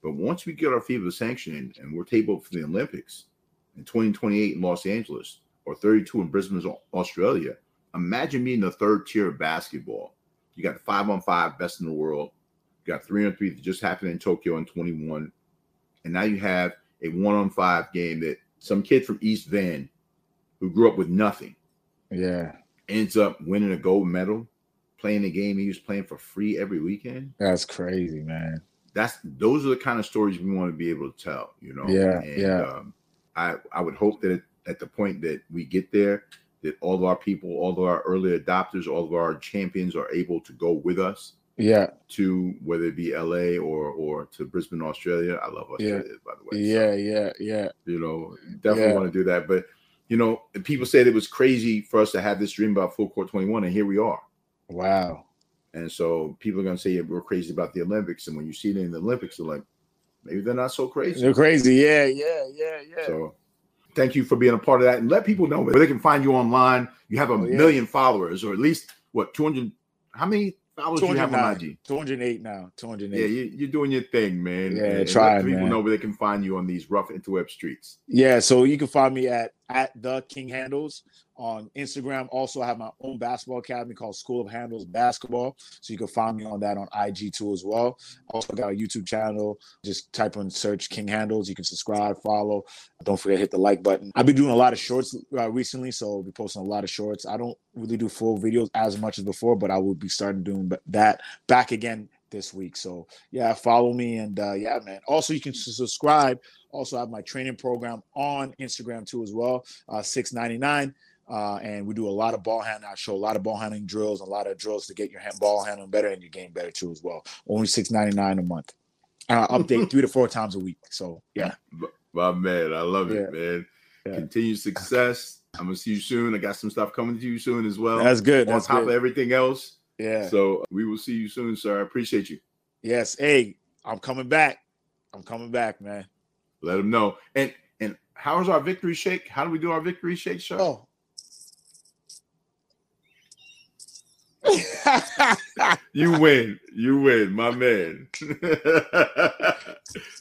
But once we get our FIBA sanctioning and we're tabled for the Olympics in 2028 in Los Angeles or 32 in Brisbane, Australia, imagine being the third tier of basketball. You got the 5-on-5 best in the world. You got 3-on-3 that just happened in Tokyo in 21. And now you have a 1-on-5 game that some kid from East Van who grew up with nothing ends up winning a gold medal, playing the game he was playing for free every weekend. That's crazy, man. Those are the kind of stories we want to be able to tell, you know? Yeah, and, I would hope that at the point that we get there, that all of our people, all of our early adopters, all of our champions are able to go with us. Yeah. To whether it be LA or to Brisbane, Australia. I love Australia, by the way. Yeah, so, you know, definitely want to do that. But you know, people said it was crazy for us to have this dream about Full Court 21, and here we are. Wow. And so people are going to say we're crazy about the Olympics, and when you see it in the Olympics, they're like, maybe they're not so crazy. They're crazy, yeah. So thank you for being a part of that, and let people know where they can find you online. You have a million followers, or at least, what, 200? How many followers do you have on IG? 208 now, 208. Yeah, you're doing your thing, man. Yeah, and try, let people know where they can find you on these rough interweb streets. Yeah, so you can find me at The King Handles on Instagram. Also, I have my own basketball academy called School of Handles Basketball. So you can find me on that on IG too as well. Also got a YouTube channel. Just type in search King Handles. You can subscribe, follow. Don't forget to hit the like button. I've been doing a lot of shorts recently, so I'll be posting a lot of shorts. I don't really do full videos as much as before, but I will be starting doing that back again this week. So yeah, follow me and man. Also, you can subscribe. Also, I have my training program on Instagram too as well, $6.99. And we do a lot of ball handling. I show a lot of ball handling drills, a lot of drills to get your ball handling better and your game better too as well. Only $6.99 a month. And I update 3 to 4 times a week. So yeah, my man, I love it, man. Yeah. Continued success. I'm gonna see you soon. I got some stuff coming to you soon as well. That's good. On top of everything else. Yeah. So we will see you soon, sir. I appreciate you. Yes. Hey, I'm coming back. I'm coming back, man. Let them know. And how is our victory shake? How do we do our victory shake show? Oh. You win. You win, my man.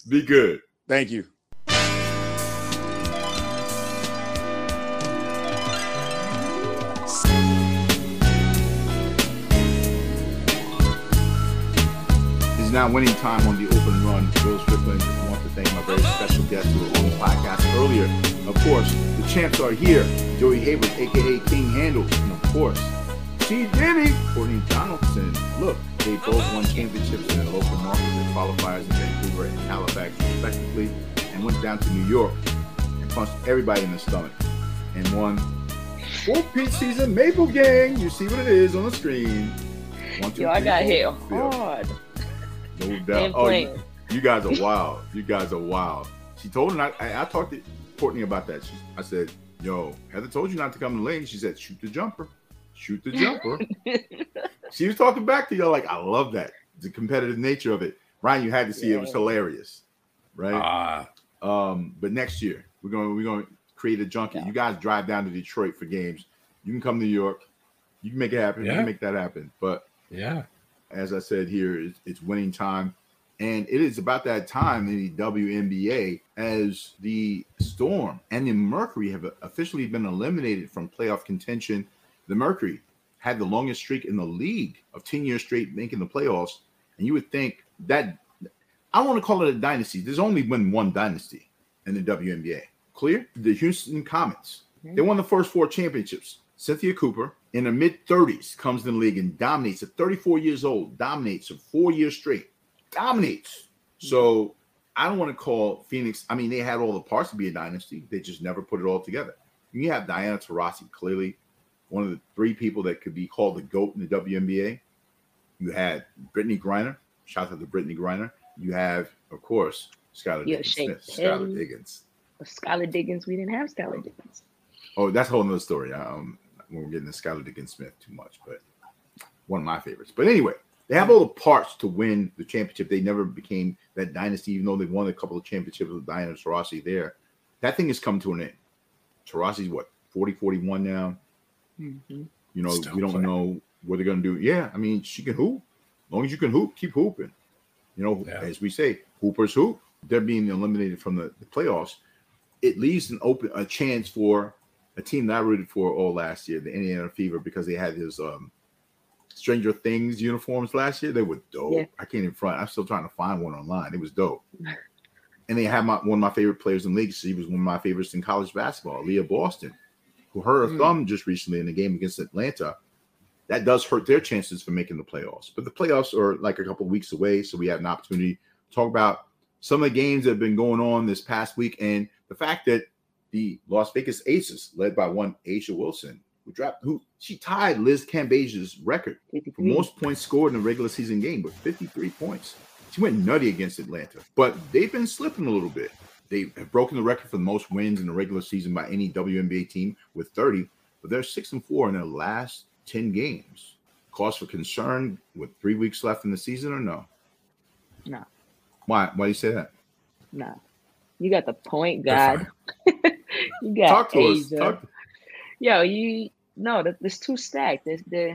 Be good. Thank you. Now winning time on the open run. Will Strickland, I want to thank my very special guest who was on the podcast earlier. Of course, the champs are here. Joey Hayward, a.k.a. King Handle. And of course, she did it. Courtney Donaldson. Look, they both won championships in their local markets and qualifiers in Vancouver and Halifax, respectively, and went down to New York and punched everybody in the stomach and won four-peat season Maple Gang. You see what it is on the screen. One, two, yo, three, I got hit hard. No doubt. Oh, you guys are wild. You guys are wild. She told him, I talked to Courtney about that. I said, yo, Heather told you not to come to the lane. She said, shoot the jumper. Shoot the jumper. She was talking back to y'all like, I love that. The competitive nature of it. Ryan, you had to see it. It was hilarious. Right? But next year, we're gonna create a junket. Yeah. You guys drive down to Detroit for games. You can come to New York. You can make it happen. Yeah. You can make that happen. But yeah. As I said here, it's winning time. And it is about that time in the WNBA as the Storm and the Mercury have officially been eliminated from playoff contention. The Mercury had the longest streak in the league of 10 years straight making the playoffs. And you would think that, I want to call it a dynasty. There's only been one dynasty in the WNBA. Clear? The Houston Comets. They won the first four championships. Cynthia Cooper, in her mid-30s, comes in the league and dominates at 34 years old, dominates for 4 years straight, dominates. So I don't want to call Phoenix. I mean, they had all the parts to be a dynasty. They just never put it all together. You have Diana Taurasi, clearly one of the three people that could be called the GOAT in the WNBA. You had Brittany Griner. Shout out to Brittany Griner. You have, of course, Skylar Diggins. Skylar Diggins. Skylar Diggins. We didn't have Skylar Diggins. Oh, that's a whole nother story. When we're getting to Skylar Diggins-Smith too much, but one of my favorites. But anyway, they have all the parts to win the championship. They never became that dynasty, even though they won a couple of championships with Diana Taurasi there. That thing has come to an end. Taurasi's, 41 now? Mm-hmm. You know, still we don't playing. Know what they're going to do. Yeah, I mean, she can hoop. As long as you can hoop, keep hooping. You know, as we say, hoopers hoop. They're being eliminated from the playoffs. It leaves a chance for a team that I rooted for all last year, the Indiana Fever, because they had his Stranger Things uniforms last year. They were dope. Yeah. I can't even front. I'm still trying to find one online. It was dope. And they had one of my favorite players in the league. She was one of my favorites in college basketball, Leah Boston, who hurt her thumb just recently in a game against Atlanta. That does hurt their chances for making the playoffs. But the playoffs are like a couple of weeks away, so we have an opportunity to talk about some of the games that have been going on this past week and the fact that the Las Vegas Aces, led by one Aisha Wilson, who she tied Liz Cambage's record for most points scored in a regular season game with 53 points. She went nutty against Atlanta, but they've been slipping a little bit. They have broken the record for the most wins in the regular season by any WNBA team with 30, but they're 6-4 in their last 10 games. Cause for concern with 3 weeks left in the season or no? No. Why do you say that? No. You got the point guard. You got talk to Asia. Us. Talk. Yo, it's too stacked. You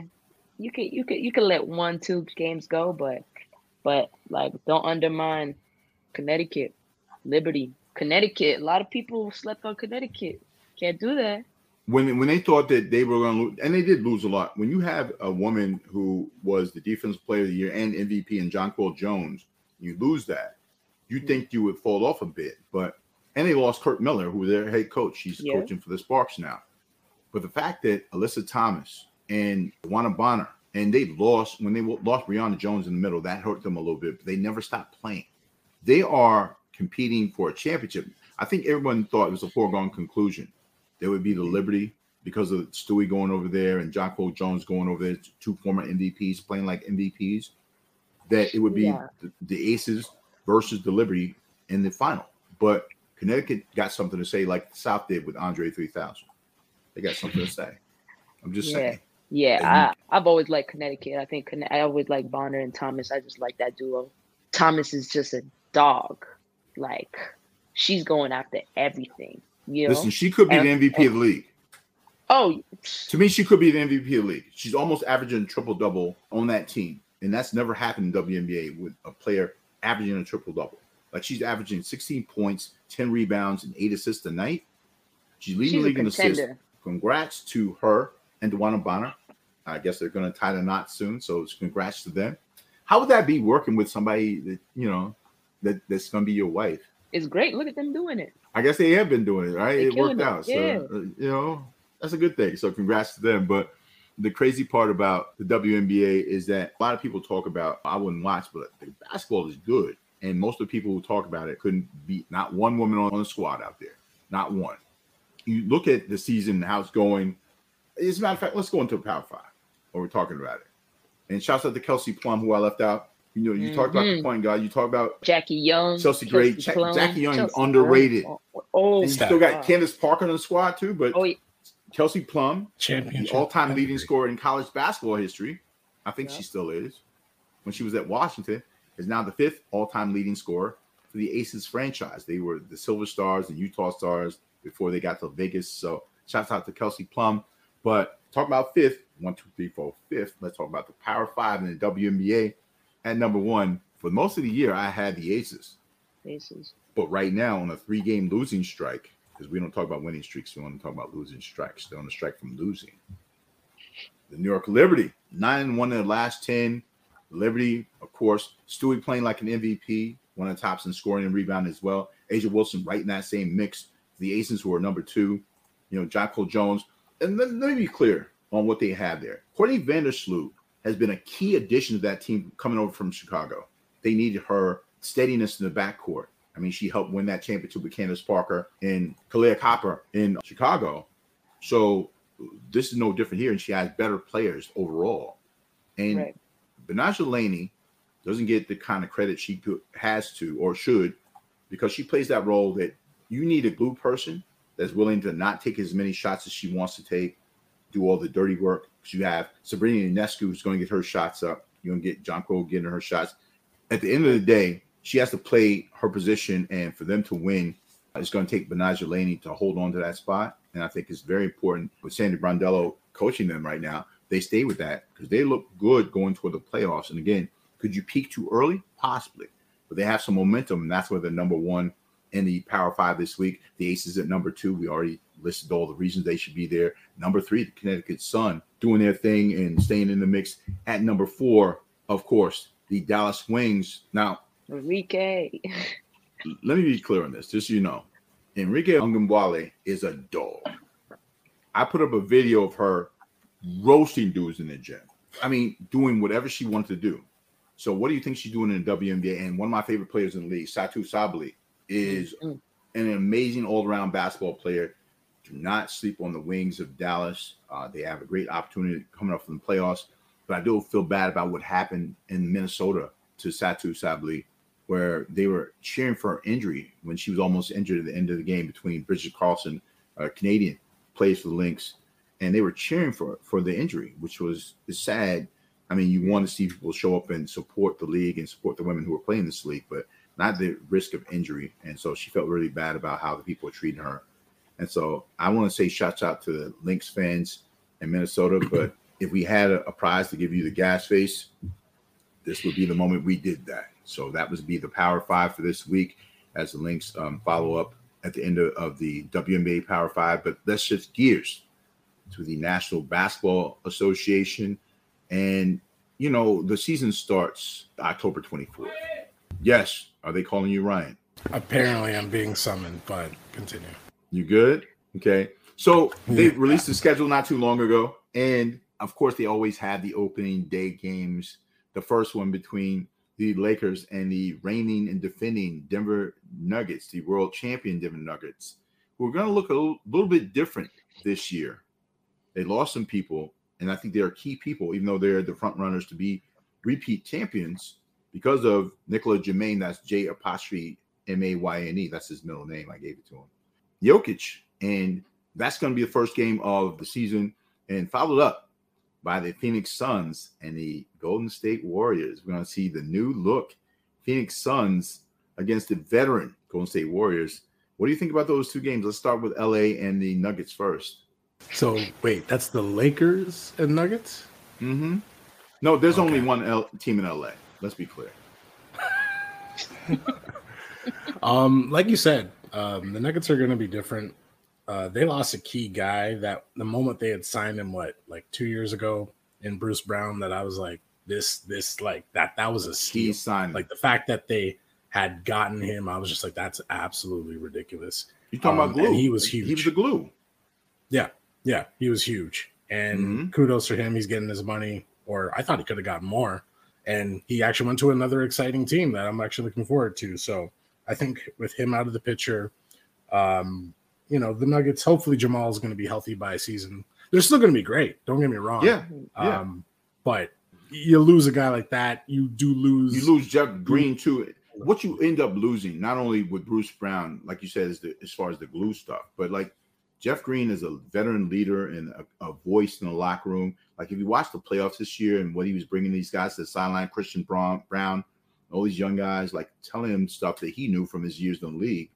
can let 1-2 games go, but like don't undermine Connecticut, Liberty, Connecticut. A lot of people slept on Connecticut. Can't do that. When they thought that they were going to lose, and they did lose a lot. When you have a woman who was the Defensive Player of the Year and MVP and Jonquel Jones, you lose that. You think you would fall off a bit, but. And they lost Kurt Miller, who was their head coach. She's coaching for the Sparks now. But the fact that Alyssa Thomas and Juana Bonner, and they lost when they lost Breonna Jones in the middle, that hurt them a little bit. But they never stopped playing. They are competing for a championship. I think everyone thought it was a foregone conclusion. There would be the Liberty because of Stewie going over there and Jonquel Jones going over there, two former MVPs playing like MVPs, that it would be the Aces versus the Liberty in the final. But Connecticut got something to say like South did with Andre 3000. they got something to say. I'm just saying. Yeah, I've always liked Connecticut. I think I always like Bonner and Thomas. I just like that duo. Thomas is just a dog. Like, she's going after everything. You know? Listen, she could be the MVP of the league. Oh, to me, she could be the MVP of the league. She's almost averaging a triple-double on that team, and that's never happened in WNBA with a player averaging a triple-double. Like, she's averaging 16 points, 10 rebounds, and 8 assists a night. She's leading the league in assists. Congrats to her and DeWanna Bonner. I guess they're going to tie the knot soon, so it's congrats to them. How would that be working with somebody that, you know, that's going to be your wife? It's great. Look at them doing it. I guess they have been doing it, right? It worked out. Yeah. So, you know, that's a good thing. So congrats to them. But the crazy part about the WNBA is that a lot of people talk about, I wouldn't watch, but the basketball is good. And most of the people who talk about it couldn't beat not one woman on the squad out there. Not one. You look at the season, how it's going. As a matter of fact, let's go into Power Five while we're talking about it. And shouts out to Kelsey Plum, who I left out. You know, you talk about the point guard. You talk about Jackie Young. Jackie Young is underrated. Oh, and you still got Candace Parker on the squad too, but Kelsey Plum, the all-time leading scorer in college basketball history. I think she still is. When she was at Washington, is now the 5th all-time leading scorer for the Aces franchise. They were the Silver Stars and Utah Stars before they got to Vegas. So shouts out to Kelsey Plum. But talk about 5th, 1, 2, 3, 4, 5th. Let's talk about the Power Five in the WNBA. At number one, for most of the year, I had the Aces. But right now, on a 3-game losing strike, because we don't talk about winning streaks, we want to talk about losing strikes. They're on a strike from losing. The New York Liberty, 9-1 in the last 10. Liberty, of course, Stewie playing like an MVP, one of the tops in scoring and rebound as well. Asia Wilson right in that same mix. The Aces, who are number 2, you know, Jonquil Jones. And let me be clear on what they have there. Courtney Vandersloot has been a key addition to that team coming over from Chicago. They needed her steadiness in the backcourt. I mean, she helped win that championship with Candace Parker and Kalia Copper in Chicago. So this is no different here, and she has better players overall. And Benajah Laney doesn't get the kind of credit she has to or should, because she plays that role that you need a glue person that's willing to not take as many shots as she wants to take, do all the dirty work. You have Sabrina Ionescu, who's going to get her shots up. You're going to get Jonquil getting her shots. At the end of the day, she has to play her position, and for them to win, it's going to take Benajah Laney to hold on to that spot. And I think it's very important with Sandy Brondello coaching them right now. They stay with that because they look good going toward the playoffs. And again, could you peak too early? Possibly. But they have some momentum, and that's where they're number 1 in the Power Five this week. The Aces at number 2. We already listed all the reasons they should be there. Number 3, the Connecticut Sun, doing their thing and staying in the mix. At number 4, of course, the Dallas Wings. Now, Enrique. Let me be clear on this, just so you know. Enrique Ongwale is a dog. I put up a video of her roasting dudes in the gym. I mean, doing whatever she wanted to do. So what do you think she's doing in the WNBA? And one of my favorite players in the league, Satu Sabali, is an amazing all-around basketball player. Do not sleep on the Wings of Dallas. They have a great opportunity coming up from the playoffs. But I do feel bad about what happened in Minnesota to Satu Sabali, where they were cheering for her injury when she was almost injured at the end of the game between Bridget Carlson, a Canadian, plays for the Lynx. And they were cheering for the injury, which was sad. I mean, you want to see people show up and support the league and support the women who are playing this league, but not the risk of injury. And so she felt really bad about how the people are treating her. And so I want to say shouts out to the Lynx fans in Minnesota. But if we had a prize to give you the gas face, this would be the moment we did that. So that would be the Power Five for this week as the Lynx follow up at the end of the WNBA Power Five. But let's shift gears to the National Basketball Association. And, you know, the season starts October 24th. Yes. Are they calling you Ryan? Apparently I'm being summoned, but continue. You good? Okay. So they released the schedule not too long ago. And, of course, they always have the opening day games. The first one between the Lakers and the reigning and defending Denver Nuggets, the world champion Denver Nuggets, who are going to look a little bit different this year. They lost some people, and I think they are key people, even though they're the front runners to be repeat champions because of Nicola Jermaine. That's J-Mayne. That's his middle name. I gave it to him. Jokic and That's going to be the first game of the season, and followed up by the Phoenix Suns and the Golden State Warriors. We're going to see the new look Phoenix Suns against the veteran Golden State Warriors. What do you think about those two games? Let's start with LA and the Nuggets first. So wait, that's the Lakers and Nuggets? Mm-hmm. No, there's only one team in LA. Let's be clear. Like you said, the Nuggets are going to be different. They lost a key guy that the moment they had signed him, like 2 years ago in Bruce Brown, that I was like, that was a steal. Like the fact that they had gotten him, I was just like, that's absolutely ridiculous. You're talking about glue. And he was huge. He was the glue. Yeah. He was huge. And kudos to him. He's getting his money, or I thought he could have gotten more. And he actually went to another exciting team that I'm actually looking forward to. So I think with him out of the picture, you know, the Nuggets, hopefully Jamal is going to be healthy by season. They're still going to be great. Don't get me wrong. Yeah. But you lose a guy like that. You lose Jeff Green to it. What you end up losing, not only with Bruce Brown, like you said, is as far as the glue stuff, but like Jeff Green is a veteran leader and a voice in the locker room. Like if you watch the playoffs this year and what he was bringing these guys to the sideline, Christian Brown, all these young guys, like telling him stuff that he knew from his years in the league.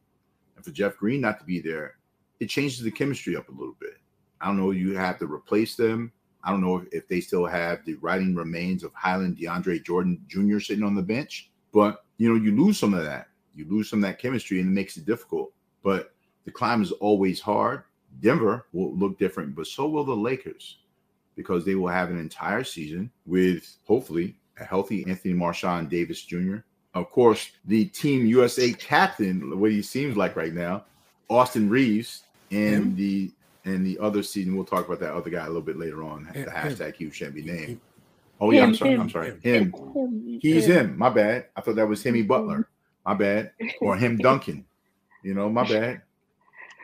And for Jeff Green not to be there, it changes the chemistry up a little bit. I don't know. You have to replace them. I don't know if they still have the rotting remains of Highland DeAndre Jordan Jr. sitting on the bench, but you know, you lose some of that. You lose some of that chemistry, and it makes it difficult. But the climb is always hard. Denver will look different, but so will the Lakers, because they will have an entire season with hopefully a healthy Anthony Marshawn Davis Jr. Of course, the Team USA captain, what he seems like right now, Austin Reeves, and the other season. We'll talk about that other guy a little bit later on. The hashtag he shan't be named. Oh yeah, I'm sorry. Him. He's him. My bad. I thought that was Hemi Butler. My bad. Or him Duncan. You know, my bad.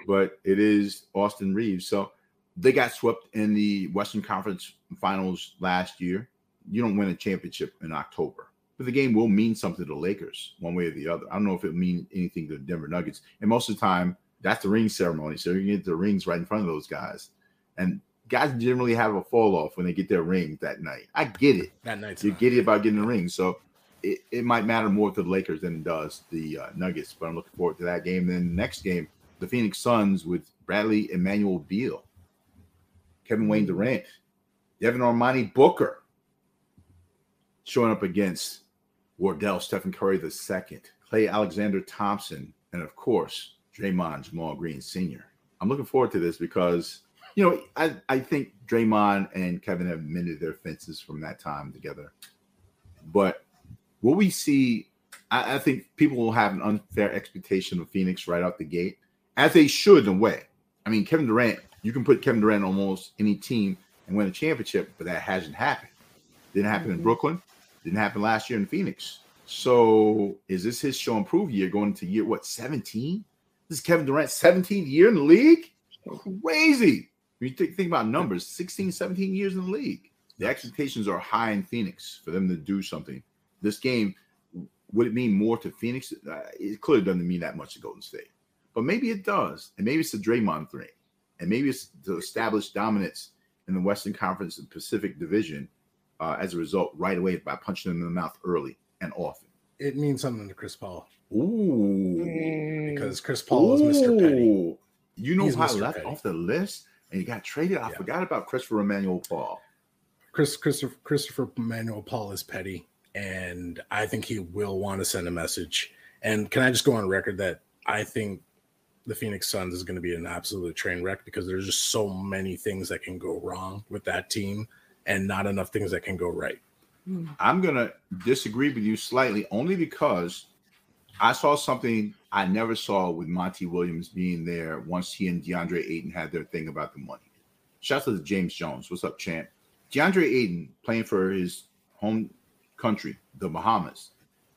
But it is Austin Reeves. So they got swept in the Western Conference Finals last year. You don't win a championship in October. But the game will mean something to the Lakers one way or the other. I don't know if it'll mean anything to the Denver Nuggets. And most of the time, that's the ring ceremony. So you get the rings right in front of those guys. And guys generally have a fall off when they get their ring that night. I get it. That night's You're giddy about getting the ring. So it might matter more to the Lakers than it does the Nuggets. But I'm looking forward to that game. And then the next game, the Phoenix Suns with Bradley Emmanuel Beal, Kevin Wayne Durant, Devin Armani Booker showing up against Wardell, Stephen Curry II, Klay Alexander-Thompson, and of course, Draymond Jamal Green Sr. I'm looking forward to this because, you know, I think Draymond and Kevin have mended their fences from that time together. But what we see, I think people will have an unfair expectation of Phoenix right out the gate, as they should in a way. I mean, Kevin Durant, you can put Kevin Durant on almost any team and win a championship, but that hasn't happened. Didn't happen in Brooklyn. Didn't happen last year in Phoenix. So is this his show and prove year going into year, 17? This is Kevin Durant's 17th year in the league? Crazy. When you think about numbers, 16, 17 years in the league. The expectations are high in Phoenix for them to do something. This game, would it mean more to Phoenix? It clearly doesn't mean that much to Golden State. But maybe it does, and maybe it's the Draymond thing, and maybe it's to establish dominance in the Western Conference and Pacific Division as a result right away by punching them in the mouth early and often. It means something to Chris Paul. Ooh. Because Chris Paul is Mester Petty. You know how he left off the list and he got traded? I forgot about Christopher Emmanuel Paul. Christopher Emmanuel Paul is petty, and I think he will want to send a message. And can I just go on record that I think the Phoenix Suns is going to be an absolute train wreck, because there's just so many things that can go wrong with that team and not enough things that can go right. I'm going to disagree with you slightly, only because I saw something I never saw with Monty Williams being there once he and DeAndre Ayton had their thing about the money. Shout out to James Jones. What's up, champ? DeAndre Ayton, playing for his home country, the Bahamas,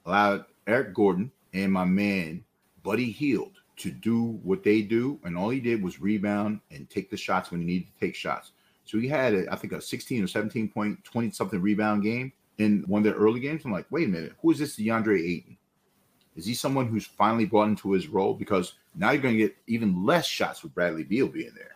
allowed Eric Gordon and my man Buddy Hield to do what they do, and all he did was rebound and take the shots when he needed to take shots. So he had, I think, a 16 or 17 point, 20 something rebound game in one of their early games. I'm like, wait a minute, who is this DeAndre Ayton? Is he someone who's finally bought into his role? Because now you're going to get even less shots with Bradley Beal being there.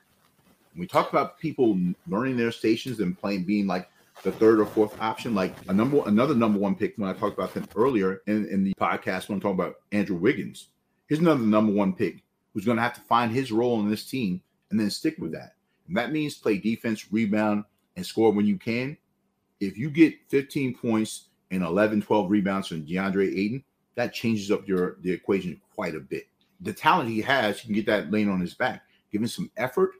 When we talk about people learning their stations and playing, being like the third or fourth option, like another number one pick, when I talked about them earlier in the podcast, when I'm talking about Andrew Wiggins, here's another number one pick who's going to have to find his role in this team and then stick with that. And that means play defense, rebound, and score when you can. If you get 15 points and 11, 12 rebounds from DeAndre Ayton, that changes up the equation quite a bit. The talent he has, you can get that lane on his back. Giving some effort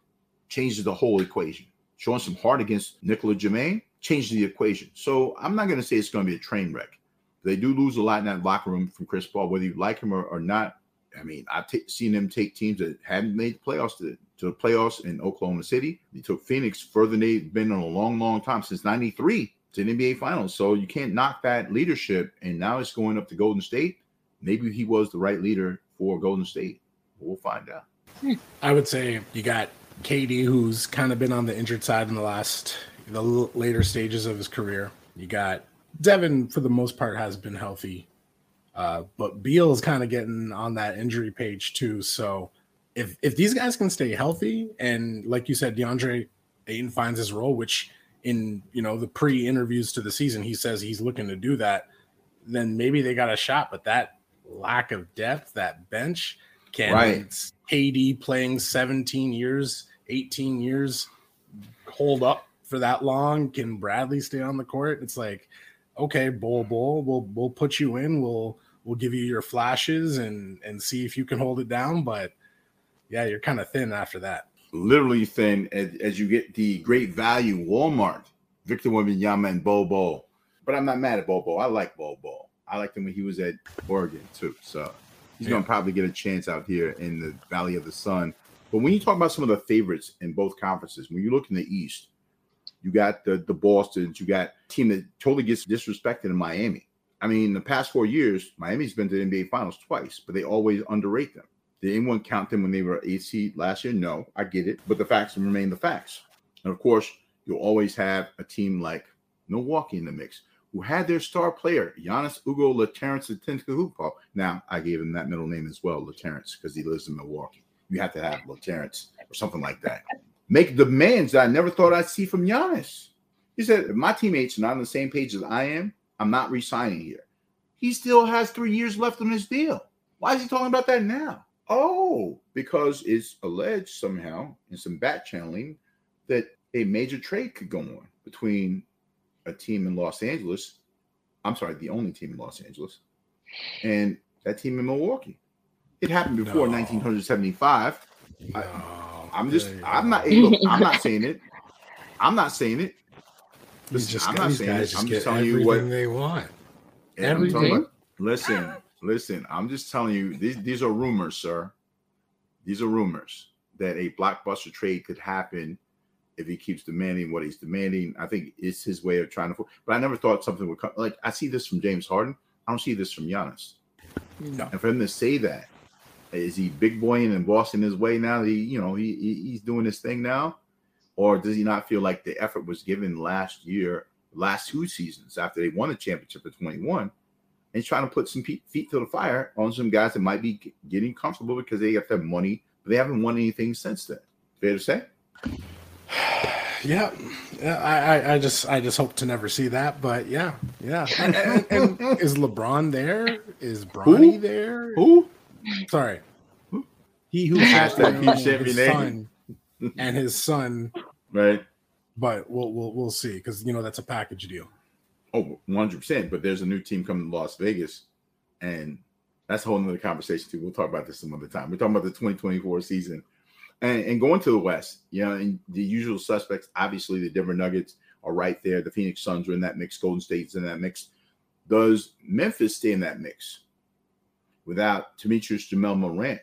changes the whole equation. Showing some heart against Nicola Germain changes the equation. So I'm not going to say it's going to be a train wreck. They do lose a lot in that locker room from Chris Paul, whether you like him or not. I mean, I've seen them take teams that hadn't made the playoffs to the playoffs in Oklahoma City. They took Phoenix further than they've been in a long, long time, since 93 to the NBA Finals. So you can't knock that leadership. And now it's going up to Golden State. Maybe he was the right leader for Golden State. We'll find out. I would say you got KD, who's kind of been on the injured side in the later stages of his career. You got Devin, for the most part, has been healthy. But Beal is kind of getting on that injury page too. So if these guys can stay healthy, and like you said, DeAndre Ayton finds his role, which in, you know, the pre-interviews to the season, he says he's looking to do that, then maybe they got a shot. But that lack of depth, that bench, can right. KD playing 17 years, 18 years, hold up for that long? Can Bradley stay on the court? It's like, okay, Bull, we'll put you in. We'll give you your flashes and see if you can hold it down. But yeah, you're kind of thin after that. Literally thin as you get the great value Walmart, Victor Wembanyama and Bobo. But I'm not mad at Bobo. I like Bobo. I liked him when he was at Oregon too. So he's going to probably get a chance out here in the Valley of the Sun. But when you talk about some of the favorites in both conferences, when you look in the East, you got the Bostons. You got a team that totally gets disrespected in Miami. I mean, the past 4 years, Miami's been to the NBA Finals twice, but they always underrate them. Did anyone count them when they were 8th seed last year? No, I get it. But the facts remain the facts. And, of course, you'll always have a team like Milwaukee in the mix, who had their star player, Giannis Ugo Laterrence Antetokounmpo. Now, I gave him that middle name as well, Laterrence, because he lives in Milwaukee. You have to have Laterrence or something like that. Make demands that I never thought I'd see from Giannis. He said, if my teammates are not on the same page as I am, I'm not re-signing here. He still has 3 years left on his deal. Why is he talking about that now? Oh, because it's alleged somehow in some back channeling that a major trade could go on between a team in Los Angeles. I'm sorry, the only team in Los Angeles. And that team in Milwaukee. It happened before 1975. No. I'm not saying it. Listen, I'm not saying it. I'm just telling you what they want. Everything. Listen, I'm just telling you, these are rumors, sir. These are rumors that a blockbuster trade could happen if he keeps demanding what he's demanding. I think it's his way of trying to, but I never thought something would come. Like, I see this from James Harden. I don't see this from Giannis. No. And for him to say that, is he big boying and bossing his way now? He's doing his thing now, or does he not feel like the effort was given last year, last two seasons after they won the championship at 21, and he's trying to put some feet to the fire on some guys that might be getting comfortable because they have to have money, but they haven't won anything since then. Fair to say? Yeah. I just hope to never see that, but yeah. And is LeBron there? Is Bronny there? Who? Sorry, he who has that his son, right? But we'll see, because that's a package deal. Oh, 100%. But there's a new team coming to Las Vegas, and that's a whole nother conversation too. We'll talk about this some other time. We're talking about the 2024 season and going to the West. And the usual suspects. Obviously, the Denver Nuggets are right there. The Phoenix Suns are in that mix. Golden State's in that mix. Does Memphis stay in that mix without Demetrius Jamel Morant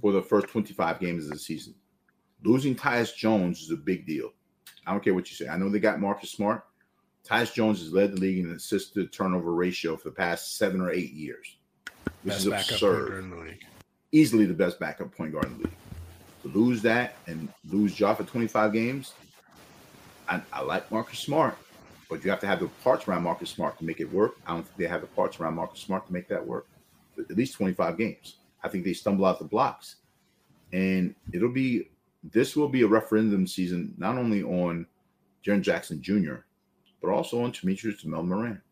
for the first 25 games of the season? Losing Tyus Jones is a big deal. I don't care what you say. I know they got Marcus Smart. Tyus Jones has led the league in assist to turnover ratio for the past 7 or 8 years, which is absurd. Easily the best backup point guard in the league. To lose that and lose Ja for 25 games, I like Marcus Smart. But you have to have the parts around Marcus Smart to make it work. I don't think they have the parts around Marcus Smart to make that work. At least 25 games. I think they stumble out the blocks. And it'll be this will be a referendum season not only on Jaren Jackson Jr., but also on Demetrius Jamel Moran.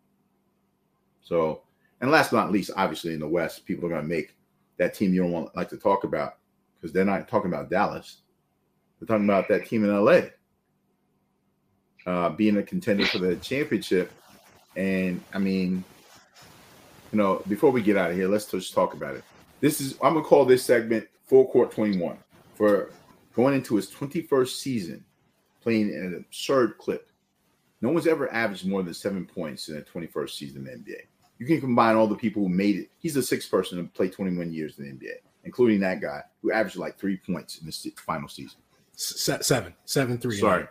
So, and last but not least, obviously in the West, people are going to make that team you don't want like to talk about because they're not talking about Dallas. They're talking about that team in LA being a contender for the championship. And I mean, you know, before we get out of here, let's just talk about it. I'm going to call this segment Full Court 21 for going into his 21st season, playing an absurd clip. No one's ever averaged more than 7 points in a 21st season in the NBA. You can combine all the people who made it. He's the sixth person to play 21 years in the NBA, including that guy who averaged like 3 points in this final season. Seven, three. Sorry.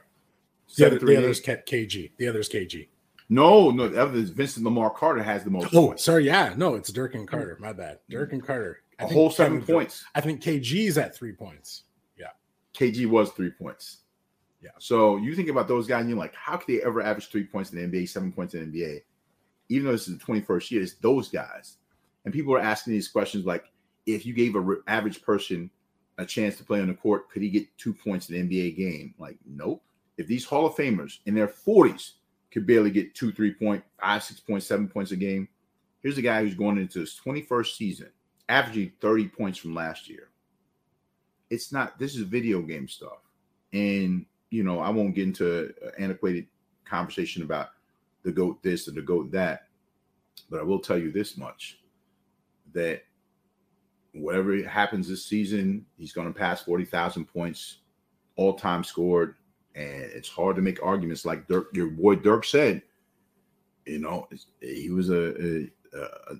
The other is KG. No, the other is Vincent Lamar Carter has the most. Oh, points. Sorry. Yeah, no, it's Durkin Carter. My bad. Durkin Carter. I think 7 points. I think KG's at 3 points. Yeah. KG was 3 points. Yeah. So you think about those guys and you're like, how could they ever average 3 points in the NBA, 7 points in the NBA? Even though this is the 21st year, it's those guys. And people are asking these questions like, if you gave an average person a chance to play on the court, could he get 2 points in an NBA game? Like, nope. If these Hall of Famers in their 40s could barely get 2, 3 point, 5, 6 points, 7 points a game, here's a guy who's going into his 21st season, averaging 30 points from last year. It's not, this is video game stuff. And, you know, I won't get into an antiquated conversation about the GOAT this or the GOAT that, but I will tell you this much, that whatever happens this season, he's going to pass 40,000 points, all-time scored, and it's hard to make arguments like Dirk, your boy Dirk said. You know, he was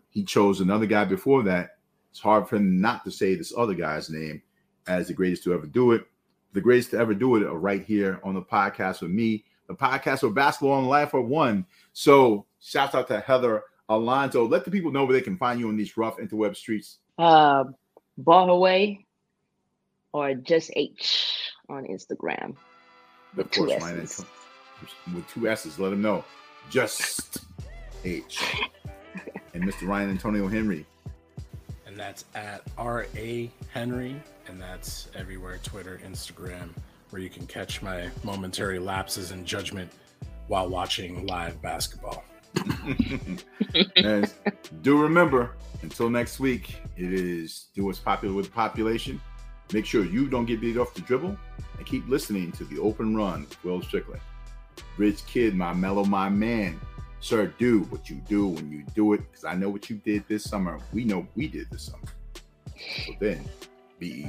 he chose another guy before that. It's hard for him not to say this other guy's name as the greatest to ever do it. The greatest to ever do it are right here on the podcast with me, the podcast with Basketball and Life are One. So shout out to Heather Alonso. Let the people know where they can find you on these rough interweb streets. Ball Her Way or just H on Instagram. Of course, Ryan Antonio with two S's. Let him know. Just H. And Mr. Ryan Antonio Henry. And that's at R.A. Henry. And that's everywhere, Twitter, Instagram, where you can catch my momentary lapses in judgment while watching live basketball. And do remember, until next week, it is do what's popular with the population. Make sure you don't get beat off the dribble and keep listening to The Open Run with Will Strickland. Rich Kid, my mellow, my man. Sir, do what you do when you do it, because I know what you did this summer. We know we did this summer. So then, be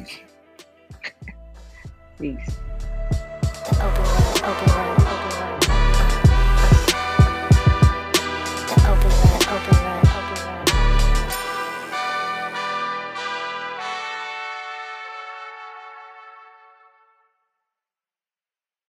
easy. Peace.